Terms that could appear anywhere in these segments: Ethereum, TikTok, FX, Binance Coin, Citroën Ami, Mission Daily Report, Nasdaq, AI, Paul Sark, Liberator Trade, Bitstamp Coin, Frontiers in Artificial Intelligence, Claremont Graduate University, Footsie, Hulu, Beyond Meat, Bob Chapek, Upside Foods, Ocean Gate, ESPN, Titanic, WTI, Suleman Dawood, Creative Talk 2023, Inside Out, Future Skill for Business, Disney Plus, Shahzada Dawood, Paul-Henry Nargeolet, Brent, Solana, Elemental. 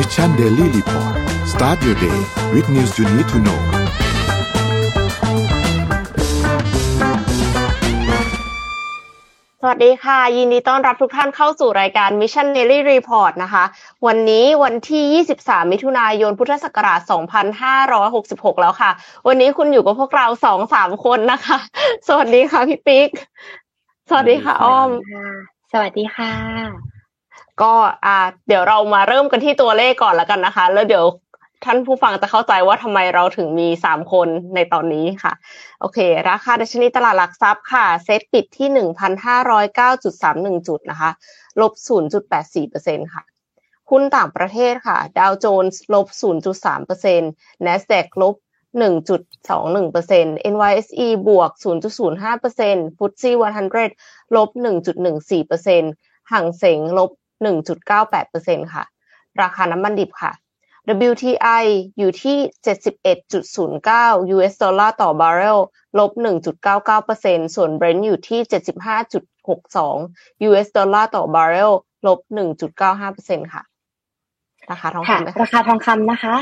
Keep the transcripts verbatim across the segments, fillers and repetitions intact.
Mission Daily Report Start your day with news you need to know สวัสดีค่ะยินดีต้อนรับทุกท่านเข้าสู่รายการ Mission Daily Report นะคะวันนี้วันที่ยี่สิบสามมิถุนายนพุทธศักราชสองพันห้าร้อยหกสิบหกแล้วค่ะวันนี้คุณอยู่กับพวกเรา สองสาม คนนะคะสวัสดีค่ะพี่ปิ๊กสวัสดีค่ะอ้อมสวัสดีค่ะก็อ่าเดี๋ยวเรามาเริ่มกันที่ตัวเลขก่อนแล้วกันนะคะแล้วเดี๋ยวท่านผู้ฟังจะเข้าใจว่าทำไมเราถึงมีสามคนในตอนนี้ค่ะโอเคราคาดัชนีตลาดหลักทรัพย์ค่ะเซ็ตปิดที่ หนึ่งพันห้าร้อยเก้าจุดสามหนึ่ง จุดนะคะ ลบศูนย์จุดแปดสี่เปอร์เซ็นต์ ค่ะหุ้นต่างประเทศค่ะดาวโจนส์ ลบศูนย์จุดสามเปอร์เซ็นต์ Nasdaq ลบ หนึ่งจุดสองหนึ่งเปอร์เซ็นต์ เอ็น วาย เอส อี บวก ศูนย์จุดศูนย์ห้าเปอร์เซ็นต์ ฟุตซี่ หนึ่งร้อย ลบ หนึ่งจุดหนึ่งสี่เปอร์เซ็นต์ หังเส็งลบหนึ่งจุดเก้าแปดเปอร์เซ็นต์ ค่ะราคาน้ำมันดิบค่ะ ดับเบิลยู ที ไอ อยู่ที่ เจ็ดสิบเอ็ดจุดศูนย์เก้า ยู เอส ดอลลาร์ต่อบาร์เรล ลบ หนึ่งจุดเก้าเก้าเปอร์เซ็นต์ ส่วน Brent อยู่ที่ เจ็ดสิบห้าจุดหกสอง ยู เอส ดอลลาร์ต่อบาร์เรล ลบ หนึ่งจุดเก้าห้าเปอร์เซ็นต์ ค่ะราคาทองคำราคาทองคำนะคะ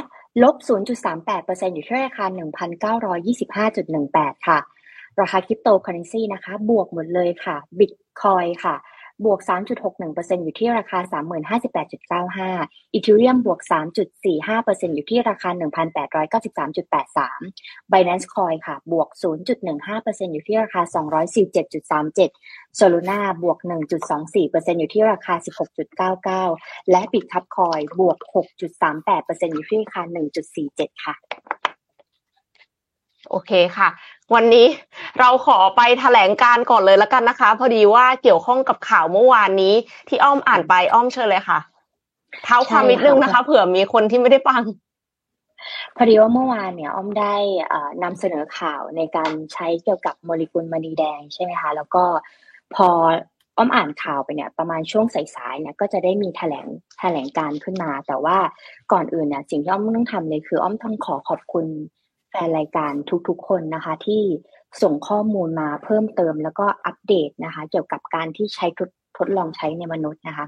ลบ ศูนย์จุดสามแปดเปอร์เซ็นต์ อยู่ที่ราคา หนึ่งพันเก้าร้อยยี่สิบห้าจุดหนึ่งแปด ค่ะราคาคริปโตเคอเรนซีนะคะบวกหมดเลยค่ะ Bitcoin ค่ะบวก สามจุดหกหนึ่งเปอร์เซ็นต์ อยู่ที่ราคา สามหมื่นห้าสิบแปดจุดเก้าห้า Ethereum บวก สามจุดสี่ห้าเปอร์เซ็นต์ อยู่ที่ราคา หนึ่งพันแปดร้อยเก้าสิบสามจุดแปดสาม Binance Coin ค่ะบวก ศูนย์จุดหนึ่งห้าเปอร์เซ็นต์ อยู่ที่ราคา สองร้อยสิบเจ็ดจุดสามเจ็ด Solana บวก หนึ่งจุดสองสี่เปอร์เซ็นต์ อยู่ที่ราคา สิบหกจุดเก้าเก้า และ Bitstamp Coin บวก หกจุดสามแปดเปอร์เซ็นต์ อยู่ที่ราคา หนึ่งจุดสี่เจ็ด ค่ะโอเคค่ะวันนี้เราขอไปแถลงการก่อนเลยละกันนะคะพอดีว่าเกี่ยวข้องกับข่าวเมื่อวานนี้ที่อ้อมอ่านไปอ้อมเชิญเลยค่ะเท้าความนิดนึงนะคะเผื่อมีคนที่ไม่ได้ฟังพอดีว่าเมื่อวานเนี่ยอ้อมได้นำเสนอข่าวในการใช้เกี่ยวกับโมเลกุลมณีแดงใช่ไหมคะแล้วก็พออ้อมอ่านข่าวไปเนี่ยประมาณช่วงสายๆเนี่ยก็จะได้มีแถลงแถลงการขึ้นมาแต่ว่าก่อนอื่นเนี่ยสิ่งที่อ้อมต้องทำเลยคืออ้อมต้องขอขอบคุณแฟนรายการทุกๆคนนะคะที่ส่งข้อมูลมาเพิ่มเติมแล้วก็อัปเดตนะคะเกี่ยวกับการที่ใช้ทดทดลองใช้ในมนุษย์นะคะ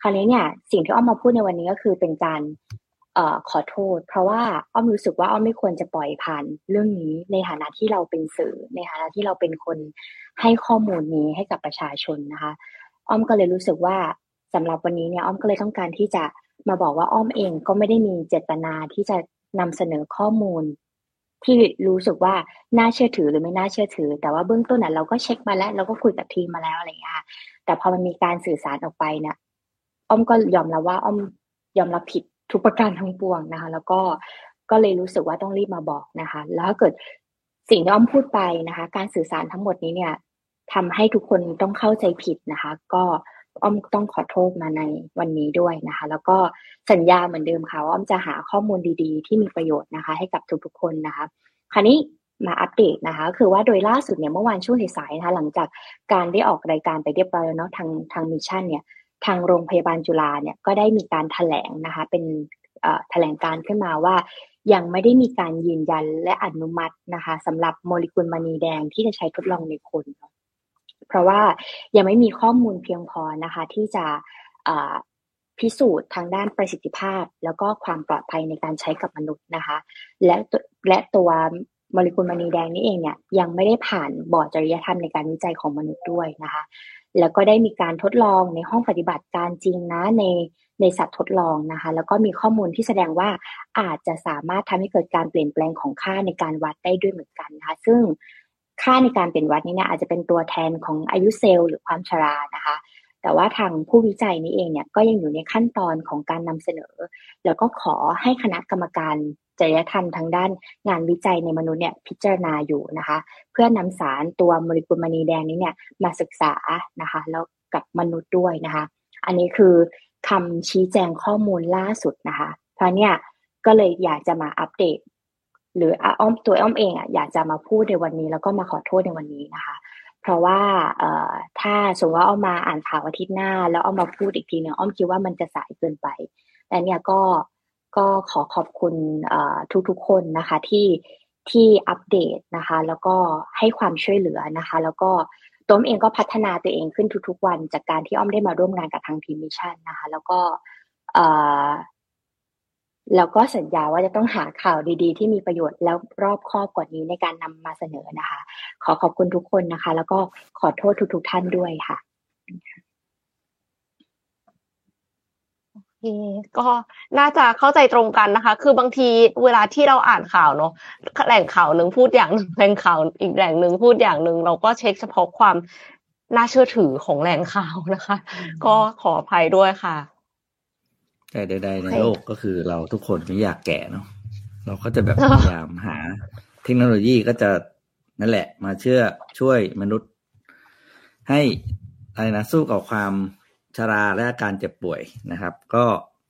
คราวนี้เนี่ยสิ่งที่อ้อมมาพูดในวันนี้ก็คือเป็นการเอ่อขอโทษเพราะว่าอ้อมรู้สึกว่าอ้อมไม่ควรจะปล่อยผ่านเรื่องนี้ในฐานะที่เราเป็นสื่อในฐานะที่เราเป็นคนให้ข้อมูลนี้ให้กับประชาชนนะคะอ้อมก็เลยรู้สึกว่าสำหรับวันนี้เนี่ยอ้อมก็เลยต้องการที่จะมาบอกว่าอ้อมเองก็ไม่ได้มีเจตนาที่จะนำเสนอข้อมูลที่รู้สึกว่าน่าเชื่อถือหรือไม่น่าเชื่อถือแต่ว่าเบื้องต้นน่ะเราก็เช็คมาแล้วเราก็คุยกับทีมมาแล้วอะไรอย่างเงี้ยแต่พอมันมีการสื่อสารออกไปเนี่ยอ้อมก็ยอมรับว่าอ้อมยอมรับผิดทุกประการทั้งปวงนะคะแล้วก็ก็เลยรู้สึกว่าต้องรีบมาบอกนะคะแล้วถ้าเกิดสิ่งที่อ้อมพูดไปนะคะการสื่อสารทั้งหมดนี้เนี่ยทำให้ทุกคนต้องเข้าใจผิดนะคะก็อ้อมต้องขอโทษมาในวันนี้ด้วยนะคะแล้วก็สัญญาเหมือนเดิมค่ะว่าอ้อมจะหาข้อมูลดีๆที่มีประโยชน์นะคะให้กับทุกๆคนนะคะคราวนี้มาอัปเดตนะคะคือว่าโดยล่าสุดเนี่ยเมื่อวานช่วงสายๆนะคะหลังจากการได้ออกรายการไปเรียบร้อยแล้วเนาะทางทางมิชชั่นเนี่ยทางโรงพยาบาลจุฬาเนี่ยก็ได้มีการแถลงนะคะเป็นเอ่อแถลงการขึ้นมาว่ายังไม่ได้มีการยืนยันและอนุมัตินะคะสำหรับโมเลกุลมณีแดงที่จะใช้ทดลองในคนเพราะว่ายังไม่มีข้อมูลเพียงพอนะคะที่จะพิสูจน์ทางด้านประสิทธิภาพแล้วก็ความปลอดภัยในการใช้กับมนุษย์นะคะและและตัวโมเลกุลมณีแดงนี้เองเนี่ยยังไม่ได้ผ่านบอร์ดจริยธรรมในการวิจัยของมนุษย์ด้วยนะคะแล้วก็ได้มีการทดลองในห้องปฏิบัติการจริงนะในในสัตว์ทดลองนะคะแล้วก็มีข้อมูลที่แสดงว่าอาจจะสามารถทำให้เกิดการเปลี่ยนแปลงของค่าในการวัดได้ด้วยเหมือนกันนะคะซึ่งค่าในการเป็นวัดนี้เนี่ยอาจจะเป็นตัวแทนของอายุเซลล์หรือความชรานะคะแต่ว่าทางผู้วิจัยนี้เองเนี่ยก็ยังอยู่ในขั้นตอนของการนำเสนอแล้วก็ขอให้คณะกรรมการจริยธรรมทางด้านงานวิจัยในมนุษย์เนี่ยพิจารณาอยู่นะคะเพื่อนำสารตัวโมเลกุลมณีแดงนี้เนี่ยมาศึกษานะคะแล้วกับมนุษย์ด้วยนะคะอันนี้คือคำชี้แจงข้อมูลล่าสุดนะคะเพราะเนี่ยก็เลยอยากจะมาอัปเดตหรืออ้อมตัวอ้อมเองอ่ะอยากจะมาพูดในวันนี้แล้วก็มาขอโทษในวันนี้นะคะเพราะว่าเอ่อถ้าสมมติว่าอ้อมมาอ่านข่าวอาทิตย์หน้าแล้วอ้อมมาพูดอีกทีนึงอ้อมคิดว่ามันจะสายเกินไปและเนี่ยก็ก็ขอขอบคุณเอ่อทุกๆคนนะคะที่ที่อัปเดตนะคะแล้วก็ให้ความช่วยเหลือนะคะแล้วก็ตัวอ้อมเองก็พัฒนาตัวเองขึ้นทุกๆวันจากการที่อ้อมได้มาร่วมงานกับทางทีมมิชชั่นนะคะแล้วก็เอ่อ แล้วก็สัญญาว่าจะต้องหาข่าวดีๆที่มีประโยชน์แล้วรอบคอบกว่านี้ในการนำมาเสนอนะคะขอขอบคุณทุกคนนะคะแล้วก็ขอโทษทุกๆท่านด้วยค่ะก็น่าจะเข้าใจตรงกันนะคะคือบางทีเวลาที่เราอ่านข่าวเนาะแหล่งข่าวนึงพูดอย่างนึงแหล่งข่าวอีกแหล่งนึงพูดอย่างนึงเราก็เช็คเฉพาะความน่าเชื่อถือของแหล่งข่าวนะคะก็ขออภัยด้วยค่ะแต่ใดๆในโลกก็คือเราทุกคนไม่อยากแก่เนาะเราก็จะแบบพยายามหาเทคโนโลยีก็จะนั่นแหละมาเชื่อช่วยมนุษย์ให้อะไรนะสู้กับความชราและอาการเจ็บป่วยนะครับก็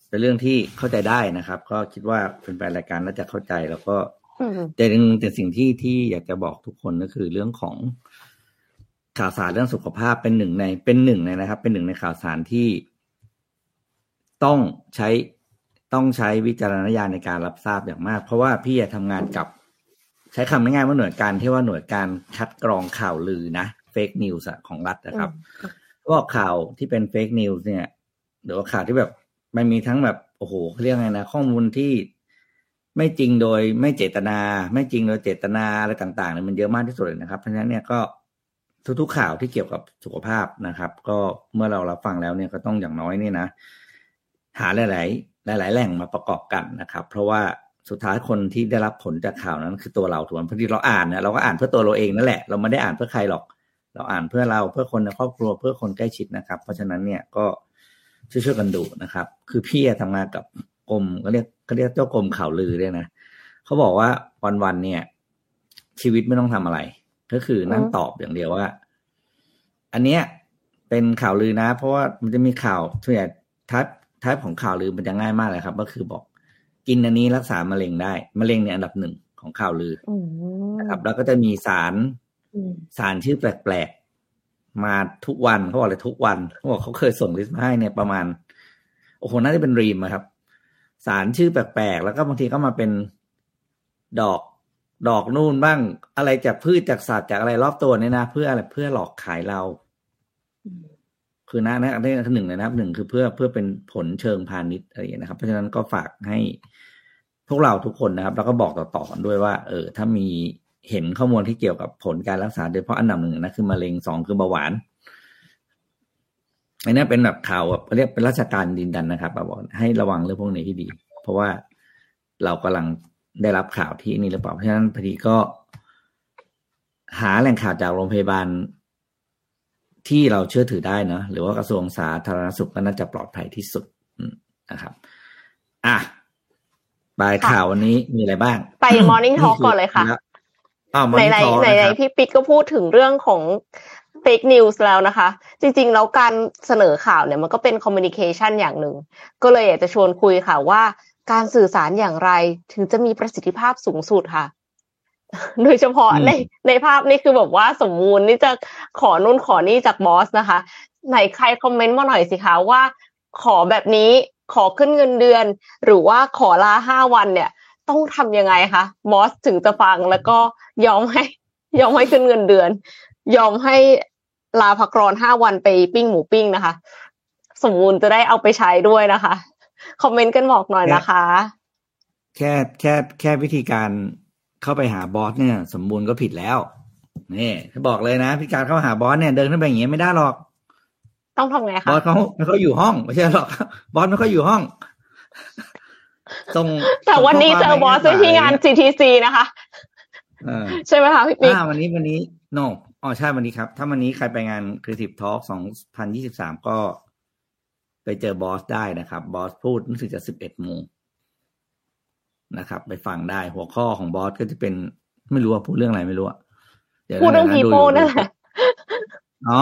เป็นเรื่องที่เข้าใจได้นะครับก็คิดว่าเป็นแฟนรายการน่าจะเข้าใจแล้วก็แต่หนึ่งแต่สิ่งที่ที่อยากจะบอกทุกคนก็คือเรื่องของข่าวสารเรื่องสุขภาพเป็นหนึ่งในเป็นหนึ่งในนะครับเป็นหนึ่งในข่าวสารที่ต้องใช้ต้องใช้วิจารณญาณในการรับทราบอย่างมากเพราะว่าพี่จะทำงานกับใช้คำง่ายๆว่าหน่วยการที่ว่าหน่วยการคัดกรองข่าวลือนะเฟคนิวส์ของรัฐนะครับก็ข่าวที่เป็นเฟคนิวส์เนี่ยหรือว่าข่าวที่แบบมันมีทั้งแบบโอ้โหเรียกไงนะข้อมูลที่ไม่จริงโดยไม่เจตนาไม่จริงโดยเจตนาอะไรต่างๆเนี่ยมันเยอะมากที่สุดเลยนะครับเพราะฉะนั้นเนี่ยก็ทุกๆข่าวที่เกี่ยวกับสุขภาพนะครับก็เมื่อเรารับฟังแล้วเนี่ยก็ต้องอย่างน้อยนี่นะหาหลายๆหลายๆแหล่งมาประกอบกันนะครับเพราะว่าสุดท้ายคนที่ได้รับผลจากข่าวนั้นคือตัวเราถูกมั้ยเพราะที่เราอ่านเนี่ยเราก็อ่านเพื่อตัวเราเองนั่นแหละเราไม่ได้อ่านเพื่อใครหรอกเราอ่านเพื่อเราเพื่อคนในครอบครัวเพื่อคนใกล้ชิดนะครับเพราะฉะนั้นเนี่ยก็ช่วยๆกันดูนะครับคือพี่ทำงานกับกรมก็เรียกก็เรียกเจ้ากรมข่าวลือด้วยนะเขาบอกว่าวันๆเนี่ยชีวิตไม่ต้องทำอะไรก็คือนั่งตอบอย่างเดียวว่าอันเนี้ยเป็นข่าวลือนะเพราะว่ามันจะมีข่าวส่วนใหญ่ทับท้ายของข่าวลือมันจะง่ายมากเลยครับก็คือบอกกินอันนี้รักษามะเร็งได้มะเร็งเนี่ยอันดับหนึ่งของข่าวลือนะครับแล้วก็จะมีสารสารชื่อแปลกๆมาทุกวันเขาบอกเลยทุกวันเขาบอกเขาเคยส่งลิสต์มาให้เนี่ยประมาณโอ้โหน่าจะเป็นรีมครับสารชื่อแปลกๆแล้วก็บางทีก็มาเป็นดอกดอกนู่นบ้างอะไรจากพืชจากสัตว์จากอะไรรอบตัวเนี่ยนะเพื่ออะไรเพื่อหลอกขายเราคือนะนะอันนี้หนึ่งเลยนะครับหนึ่งคือเพื่อเพื่อเป็นผลเชิงพาณิชย์อะไรอย่างนี้นะครับเพราะฉะนั้นก็ฝากให้พวกเราทุกคนนะครับแล้วก็บอกต่อๆกันด้วยว่าเออถ้ามีเห็นข้อมูลที่เกี่ยวกับผลการรักษาโดยเฉพาะอันดับหนึ่งนะคือมะเร็งสองคือเบาหวานอันนี้เป็นแบบข่าวแบบเรียกเป็นราชการดินดันนะครับบอกให้ระวังเรื่องพวกนี้ที่ดีเพราะว่าเรากำลังได้รับข่าวที่นี่หรือเปล่าเพราะฉะนั้นพอดีก็หาแหล่งข่าวจากโรงพยาบาลที่เราเชื่อถือได้นะหรือว่ากระทรวงสาธารณสุขก็น่าจะปลอดภัยที่สุดนะครับอ่ะไปข่าววันนี้มีอะไรบ้างไป Morning Talk ก่อนเลยค่ะอ้าว Morning Talk ไหนๆพี่ปิ๊กก็พูดถึงเรื่องของ Fake News แล้วนะคะจริงๆแล้วการเสนอข่าวเนี่ยมันก็เป็น Communication อย่างหนึ่งก็เลยอยากจะชวนคุยค่ะว่าการสื่อสารอย่างไรถึงจะมีประสิทธิภาพสูงสุดค่ะโดยเฉพาะในในภาพนี่คือแบบว่าสมมูลนี่จะขอนู่นขอนี่จากบอสนะคะไหนใครคอมเมนต์มาหน่อยสิคะว่าขอแบบนี้ขอขึ้นเงินเดือนหรือว่าขอลาห้าวันเนี่ยต้องทำยังไงคะบอสถึงจะฟังแล้วก็ยอมให้ยอมให้ขึ้นเงินเดือนยอมให้ลาพักร้อนห้าวันไปปิ้งหมูปิ้งนะคะสมมูลจะได้เอาไปใช้ด้วยนะคะคอมเมนต์กันบอกหน่อยนะคะแค่แค่แค่วิธีการเข้าไปหาบอสเนี่ยสมบูรณ์ก็ผิดแล้วนี่เขาบอกเลยนะพี่การเข้าหาบอสเนี่ยเดินขึ้นไปอย่างเงี้ยไม่ได้หรอกต้องทำไงคะบอสเขาเขาอยู่ห้องไม่ใช่หรอกบอสมันก็อยู่ห้องตรงแต่วันนี้เจอบอสที่งาน ซี ที ซี นะคะใช่ไหมคะพี่ปิ๊กวันนี้วันนี้โนอ๋อใช่วันนี้ครับถ้าวันนี้ใครไปงาน Creative Talk สองพันยี่สิบสามก็ไปเจอบอสได้นะครับบอสพูดรู้สึกจะสิบเอ็ดโมงนะครับไปฟังได้หัวข้อของบอสก็จะเป็นไม่รู้ว่าพูดเรื่องอะไรไม่รู้อ่ะพูดเรื่อง people นั่นแหละอ๋อ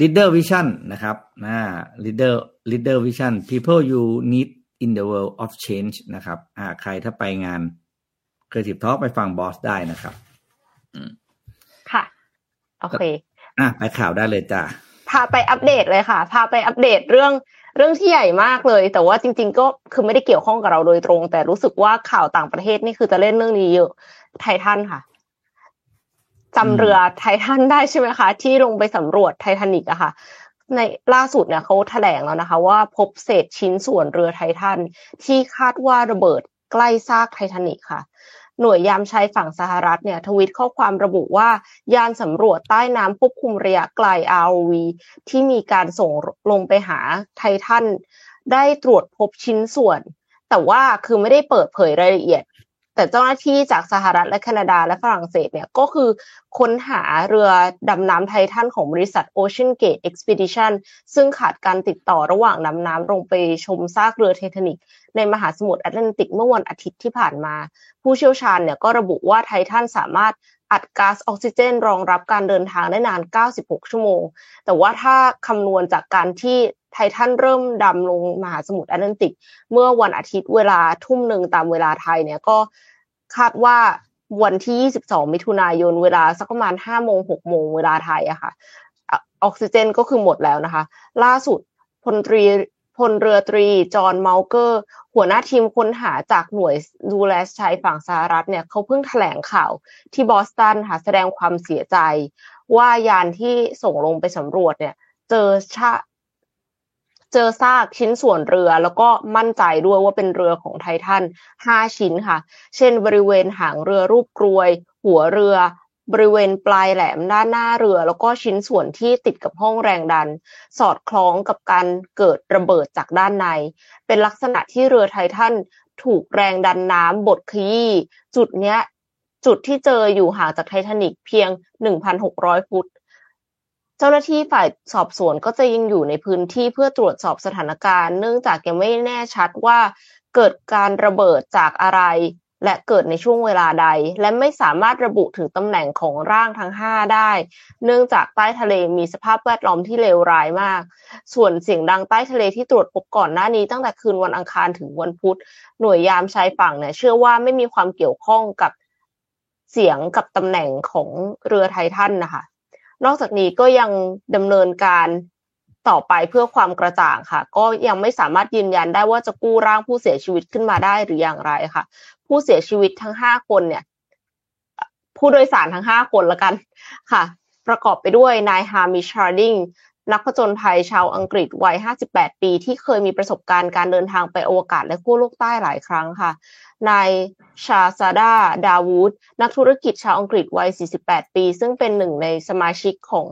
leader vision นะครับนะ leader leader vision people you need in the world of change นะครับอ่าใครถ้าไปงาน Creative Talk ไปฟังบอสได้นะครับค่ะโอเคอ่ะไปข่าวได้เลยจ้ะพาไปอัปเดตเลยค่ะพาไปอัปเดตเรื่องเรื่องที่ใหญ่มากเลยแต่ว่าจริงๆก็คือไม่ได้เกี่ยวข้องกับเราโดยตรงแต่รู้สึกว่าข่าวต่างประเทศนี่คือจะเล่นเรื่องนี้เยอะไททันค่ะจำเรือไททันได้ใช่ไหมคะที่ลงไปสำรวจไททานิกอะค่ะ ในล่าสุดเนี่ยเขาแถลงแล้วนะคะว่าพบเศษชิ้นส่วนเรือไททันที่คาดว่าระเบิดใกล้ซากไททานิกค่ะหน่วยยามชายฝั่งสหรัฐเนี่ยทวีตข้อความระบุว่ายานสำรวจใต้น้ำควบคุมระยะไกล อาร์ โอ วี ที่มีการส่งลงไปหาไททันได้ตรวจพบชิ้นส่วนแต่ว่าคือไม่ได้เปิดเผยรายละเอียดแต่เจ้าหน้าที่จากสหรัฐและแคนาดาและฝรั่งเศสเนี่ยก็คือค้นหาเรือดำน้ำไททันของบริษัท Ocean Gate Expedition ซึ่งขาดการติดต่อระหว่างดำน้ำลงไปชมซากเรือไททานิกในมหาสมุทรแอตแลนติกเมื่อวันอาทิตย์ที่ผ่านมาผู้เชี่ยวชาญเนี่ยก็ระบุว่าไททันสามารถอัดก๊าซออกซิเจนรองรับการเดินทางได้นานเก้าสิบหกชั่วโมงแต่ว่าถ้าคำนวณจากการที่ไททันเริ่มดำลงมหาสมุทรแอตแลนติกเมื่อวันอาทิตย์เวลาทุ่มหนึ่งตามเวลาไทยเนี่ยก็คาดว่าวันที่ยี่สิบสองมิถุนายนเวลาสักประมาณ ห้าโมงหกโมงเวลาไทยอะค่ะออกซิเจนก็คือหมดแล้วนะคะล่าสุดพลตรีพลเรือตรีจอห์นเมาเกอร์หัวหน้าทีมค้นหาจากหน่วยดูแลชายฝั่งสหรัฐเนี่ยเขาเพิ่งแถลงข่าวที่บอสตันค่ะแสดงความเสียใจว่ายานที่ส่งลงไปสำรวจเนี่ยเจอชะเจอซากชิ้นส่วนเรือแล้วก็มั่นใจด้วยว่าเป็นเรือของไททันห้าชิ้นค่ะเช่นบริเวณหางเรือรูปกรวยหัวเรือบริเวณปลายแหลมด้านหน้าเรือแล้วก็ชิ้นส่วนที่ติดกับห้องแรงดันสอดคล้องกับการเกิดระเบิดจากด้านในเป็นลักษณะที่เรือไททันถูกแรงดันน้ำบดขยี้จุดเนี้ยจุดที่เจออยู่ห่างจากไททานิกเพียง หนึ่งพันหกร้อยฟุตเจ้าหน้าที่ฝ่ายสอบสวนก็จะยังอยู่ในพื้นที่เพื่อตรวจสอบสถานการณ์เนื่องจากยังไม่แน่ชัดว่าเกิดการระเบิดจากอะไรและเกิดในช่วงเวลาใดและไม่สามารถระบุถึงตำแหน่งของร่างทั้งห้าได้เนื่องจากใต้ทะเลมีสภาพแวดล้อมที่เลวร้ายมากส่วนเสียงดังใต้ทะเลที่ตรวจพบก่อนหน้านี้ตั้งแต่คืนวันอังคารถึงวันพุธหน่วยยามชายฝั่งเนี่ยเชื่อว่าไม่มีความเกี่ยวข้องกับเสียงกับตำแหน่งของเรือไททันนะคะนอกจากนี้ก็ยังดำเนินการต่อไปเพื่อความกระจ่างค่ะก็ยังไม่สามารถยืนยันได้ว่าจะกู้ร่างผู้เสียชีวิตขึ้นมาได้หรืออย่างไรค่ะผู้เสียชีวิตทั้งห้าคนเนี่ยผู้โดยสารทั้งห้าคนละกันค่ะประกอบไปด้วยนายฮามิช ชาร์ดิงนักผจญภัยชาวอังกฤษวัยห้าสิบแปดปีที่เคยมีประสบการณ์การเดินทางไปอวกาศและขั้วโลกใต้หลายครั้งค่ะนายชาซาดาดาวูดนักธุรกิจชาวอังกฤษวัยสี่สิบแปดปีซึ่งเป็นหนึ่งในสมาชิกของ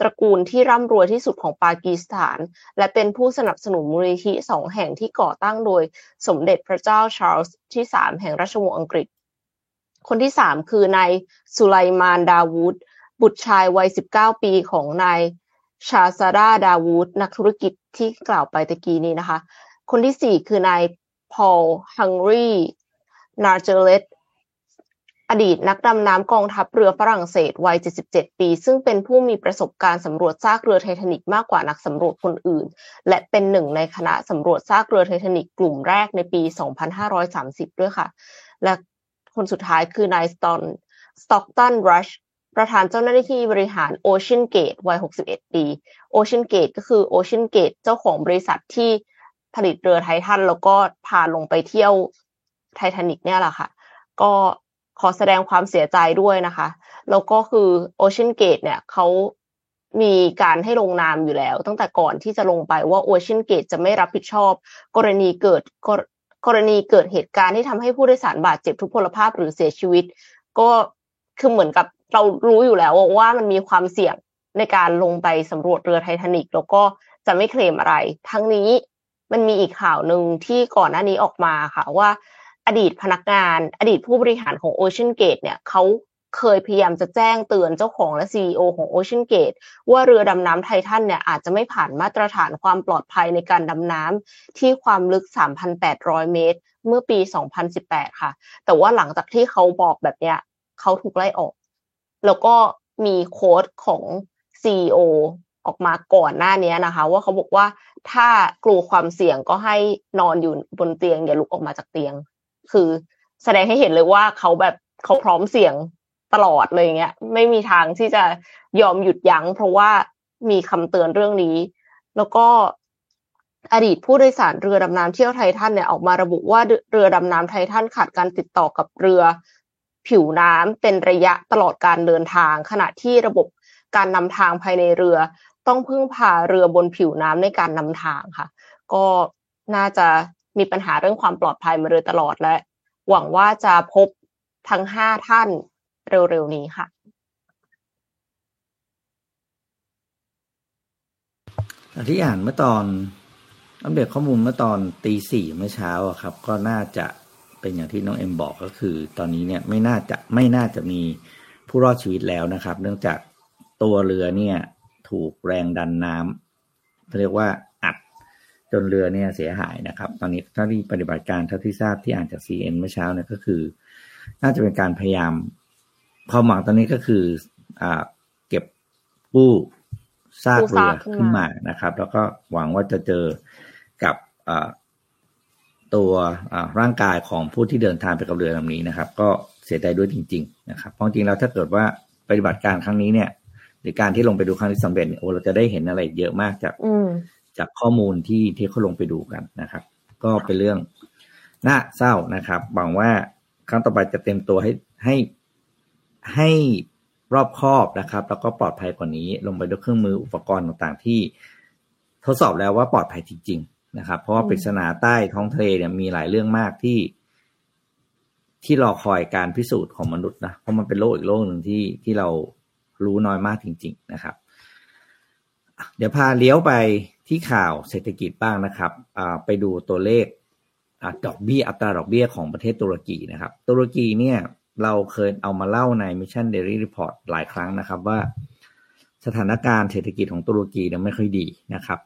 ตระกูลที่ร่ำรวยที่สุดของปากีสถานและเป็นผู้สนับสนุนมูลนิธิสองแห่งที่ก่อตั้งโดยสมเด็จพระเจ้าชาร์ลส์ที่สามแห่งราชวงศ์อังกฤษคนที่สามคือนายสุไลมานดาวูดบุตรชายวัยสิบเก้าปีของนายชาซาดาดาวูดนักธุรกิจที่กล่าวไปตะกี้นี้นะคะคนที่สี่คือนายพอลฮังรีนาเจเลตอดีตนักดำน้ำกองทัพเรือฝรั่งเศสวัยเจ็ดสิบเจ็ดปีซึ่งเป็นผู้มีประสบการณ์สำรวจซากเรือไททานิกมากกว่านักสำรวจคนอื่นและเป็นหนึ่งในคณะสำรวจซากเรือไททานิกกลุ่มแรกในปีสองพันห้าร้อยสามสิบด้วยค่ะและคนสุดท้ายคือนายสตอนสต็อกตันรัชประธานเจ้าหน้าที่บริหาร Ocean Gate วัยหกสิบเอ็ดปี Ocean Gate ก็คือ Ocean Gate เจ้าของบริษัทที่ผลิตเรือไททันแล้วก็พาลงไปเที่ยวไททานิกเนี่ยแหละค่ะก็ขอแสดงความเสียใจด้วยนะคะแล้วก็คือ Ocean Gate เนี่ยเขามีการให้ลงนามอยู่แล้วตั้งแต่ก่อนที่จะลงไปว่า Ocean Gate จะไม่รับผิดชอบกรณีเกิดกรณีเกิดเหตุการณ์ที่ทำให้ผู้โดยสารบาดเจ็บทุพพลภาพหรือเสียชีวิตก็คือเหมือนกับเรารู้อยู่แล้วว่ามันมีความเสี่ยงในการลงไปสำรวจเรือไททานิกแล้วก็จะไม่เคลมอะไรทั้งนี้มันมีอีกข่าวนึงที่ก่อนหน้านี้ออกมาค่ะว่าอดีตพนักงานอดีตผู้บริหารของ Ocean Gate เนี่ยเขาเคยพยายามจะแจ้งเตือนเจ้าของและ ซี อี โอ ของ Ocean Gate ว่าเรือดำน้ำไททันเนี่ยอาจจะไม่ผ่านมาตรฐานความปลอดภัยในการดำน้ำที่ความลึก สามพันแปดร้อยเมตรเมื่อปีสองพันสิบแปดค่ะแต่ว่าหลังจากที่เขาบอกแบบเนี้ยเขาถูกไล่ออกแล้วก็มีโค้ดของ ซี อี โอ ออกมาก่อนหน้านี้นะคะว่าเขาบอกว่าถ้ากลัวความเสี่ยงก็ให้นอนอยู่บนเตียงอย่าลุกออกมาจากเตียงคือแสดงให้เห็นเลยว่าเขาแบบเขาพร้อมเสี่ยงตลอดเลยอย่างเงี้ยไม่มีทางที่จะยอมหยุดยั้งเพราะว่ามีคำเตือนเรื่องนี้แล้วก็อดีตผู้โดยสารเรือดำน้ำเที่ยวไททันเนี่ยออกมาระบุว่าเรือดำน้ำไททันขาดการติดต่อกับเรือผิวน้ำเป็นระยะตลอดการเดินทางขณะที่ระบบการนำทางภายในเรือ ต้องพึ่งพาเรือบนผิวน้ำในการนำทางค่ะก็น่าจะมีปัญหาเรื่องความปลอดภัยมาโดยตลอดและหวังว่าจะพบทั้งห้าท่านเร็วๆนี้ค่ะที่อ่านเมื่อตอนอัปเดตข้อมูลเมื่อตอนตีสี่เมื่อเช้าครับก็น่าจะเป็นอย่างที่น้องเอ็มบอกก็คือตอนนี้เนี่ยไม่น่าจะไม่น่าจะมีผู้รอดชีวิตแล้วนะครับเนื่องจากตัวเรือเนี่ยถูกแรงดันน้ำเขาเรียกว่าอัดจนเรือเนี่ยเสียหายนะครับตอนนี้เท่าที่ปฏิบัติการเท่าที่ทราบที่อ่านจาก ซี เอ็น เมื่อเช้าเนี่ยก็คือน่าจะเป็นการพยายามความหวังตอนนี้ก็คืออ่าเก็บกู้ซากเรือขึ้นมานะครับแล้วก็หวังว่าจะเจอกับตัวร่างกายของผู้ที่เดินทางไปกับเรือลำนี้นะครับก็เสียใจด้วยจริงๆนะครับเพราะจริงแล้วถ้าเกิดว่าปฏิบัติการครั้งนี้เนี่ยหรือการที่ลงไปดูครั้งที่สำเร็จโอ้เราจะได้เห็นอะไรเยอะมากจากจากข้อมูลที่ที่เขาลงไปดูกันนะครับก็เป็นเรื่องน่าเศร้านะครับหวังว่าครั้งต่อไปจะเต็มตัวให้ให้ให้รอบคอบนะครับแล้วก็ปลอดภัยกว่านี้ลงไปด้วยเครื่องมืออุปกรณ์ต่างๆที่ทดสอบแล้วว่าปลอดภัยจริงๆนะครับเพราะว่าปริศนาใต้ท้องทะเลเนี่ยมีหลายเรื่องมากที่ที่รอคอยการพิสูจน์ของมนุษย์นะเพราะมันเป็นโลกอีกโลกหนึ่งที่ที่เรารู้น้อยมากจริงๆนะครับเดี๋ยวพาเลี้ยวไปที่ข่าวเศรษฐกิจบ้างนะครับไปดูตัวเลขดอกเบี้ยอัตราดอกเบี้ยของประเทศตุรกีนะครับตุรกีเนี่ยเราเคยเอามาเล่าใน Mission Daily Report หลายครั้งนะครับว่าสถานการณ์เศรษฐกิจของตุรกีเนี่ยไม่ค่อยดีนะครับ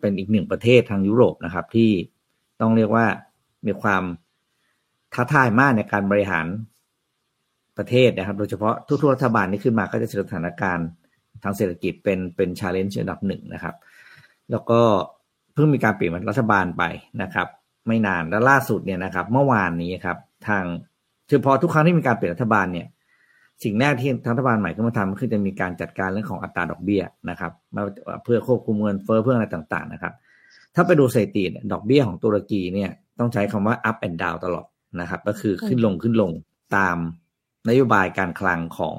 เป็นอีกหนึ่งประเทศทางยุโรปนะครับที่ต้องเรียกว่ามีความท้าทายมากในการบริหารประเทศนะครับโดยเฉพาะทุกรัฐบาลที่ขึ้นมาก็จะเจอสถานการณ์ทางเศรษฐกิจเป็นเป็น challenge อันดับหนึ่งนะครับแล้วก็เพิ่งมีการเปลี่ยนรัฐบาลไปนะครับไม่นานและล่าสุดเนี่ยนะครับเมื่อวานนี้ครับทางคือพอทุกครั้งที่มีการเปลี่ยนรัฐบาลเนี่ยสิ่งแรกที่รัฐบาลใหม่ขึ้นมาทำก็คือจะมีการจัดการเรื่องของอัตราดอกเบี้ยนะครับเพื่อควบคุมเงินเฟ้อเพื่ออะไรต่างๆนะครับถ้าไปดูสถิติดอกเบี้ยของตุรกีเนี่ยต้องใช้คำว่า up and down ตลอดนะครับก็คือขึ้นลงขึ้นลงตามนโยบายการคลังของ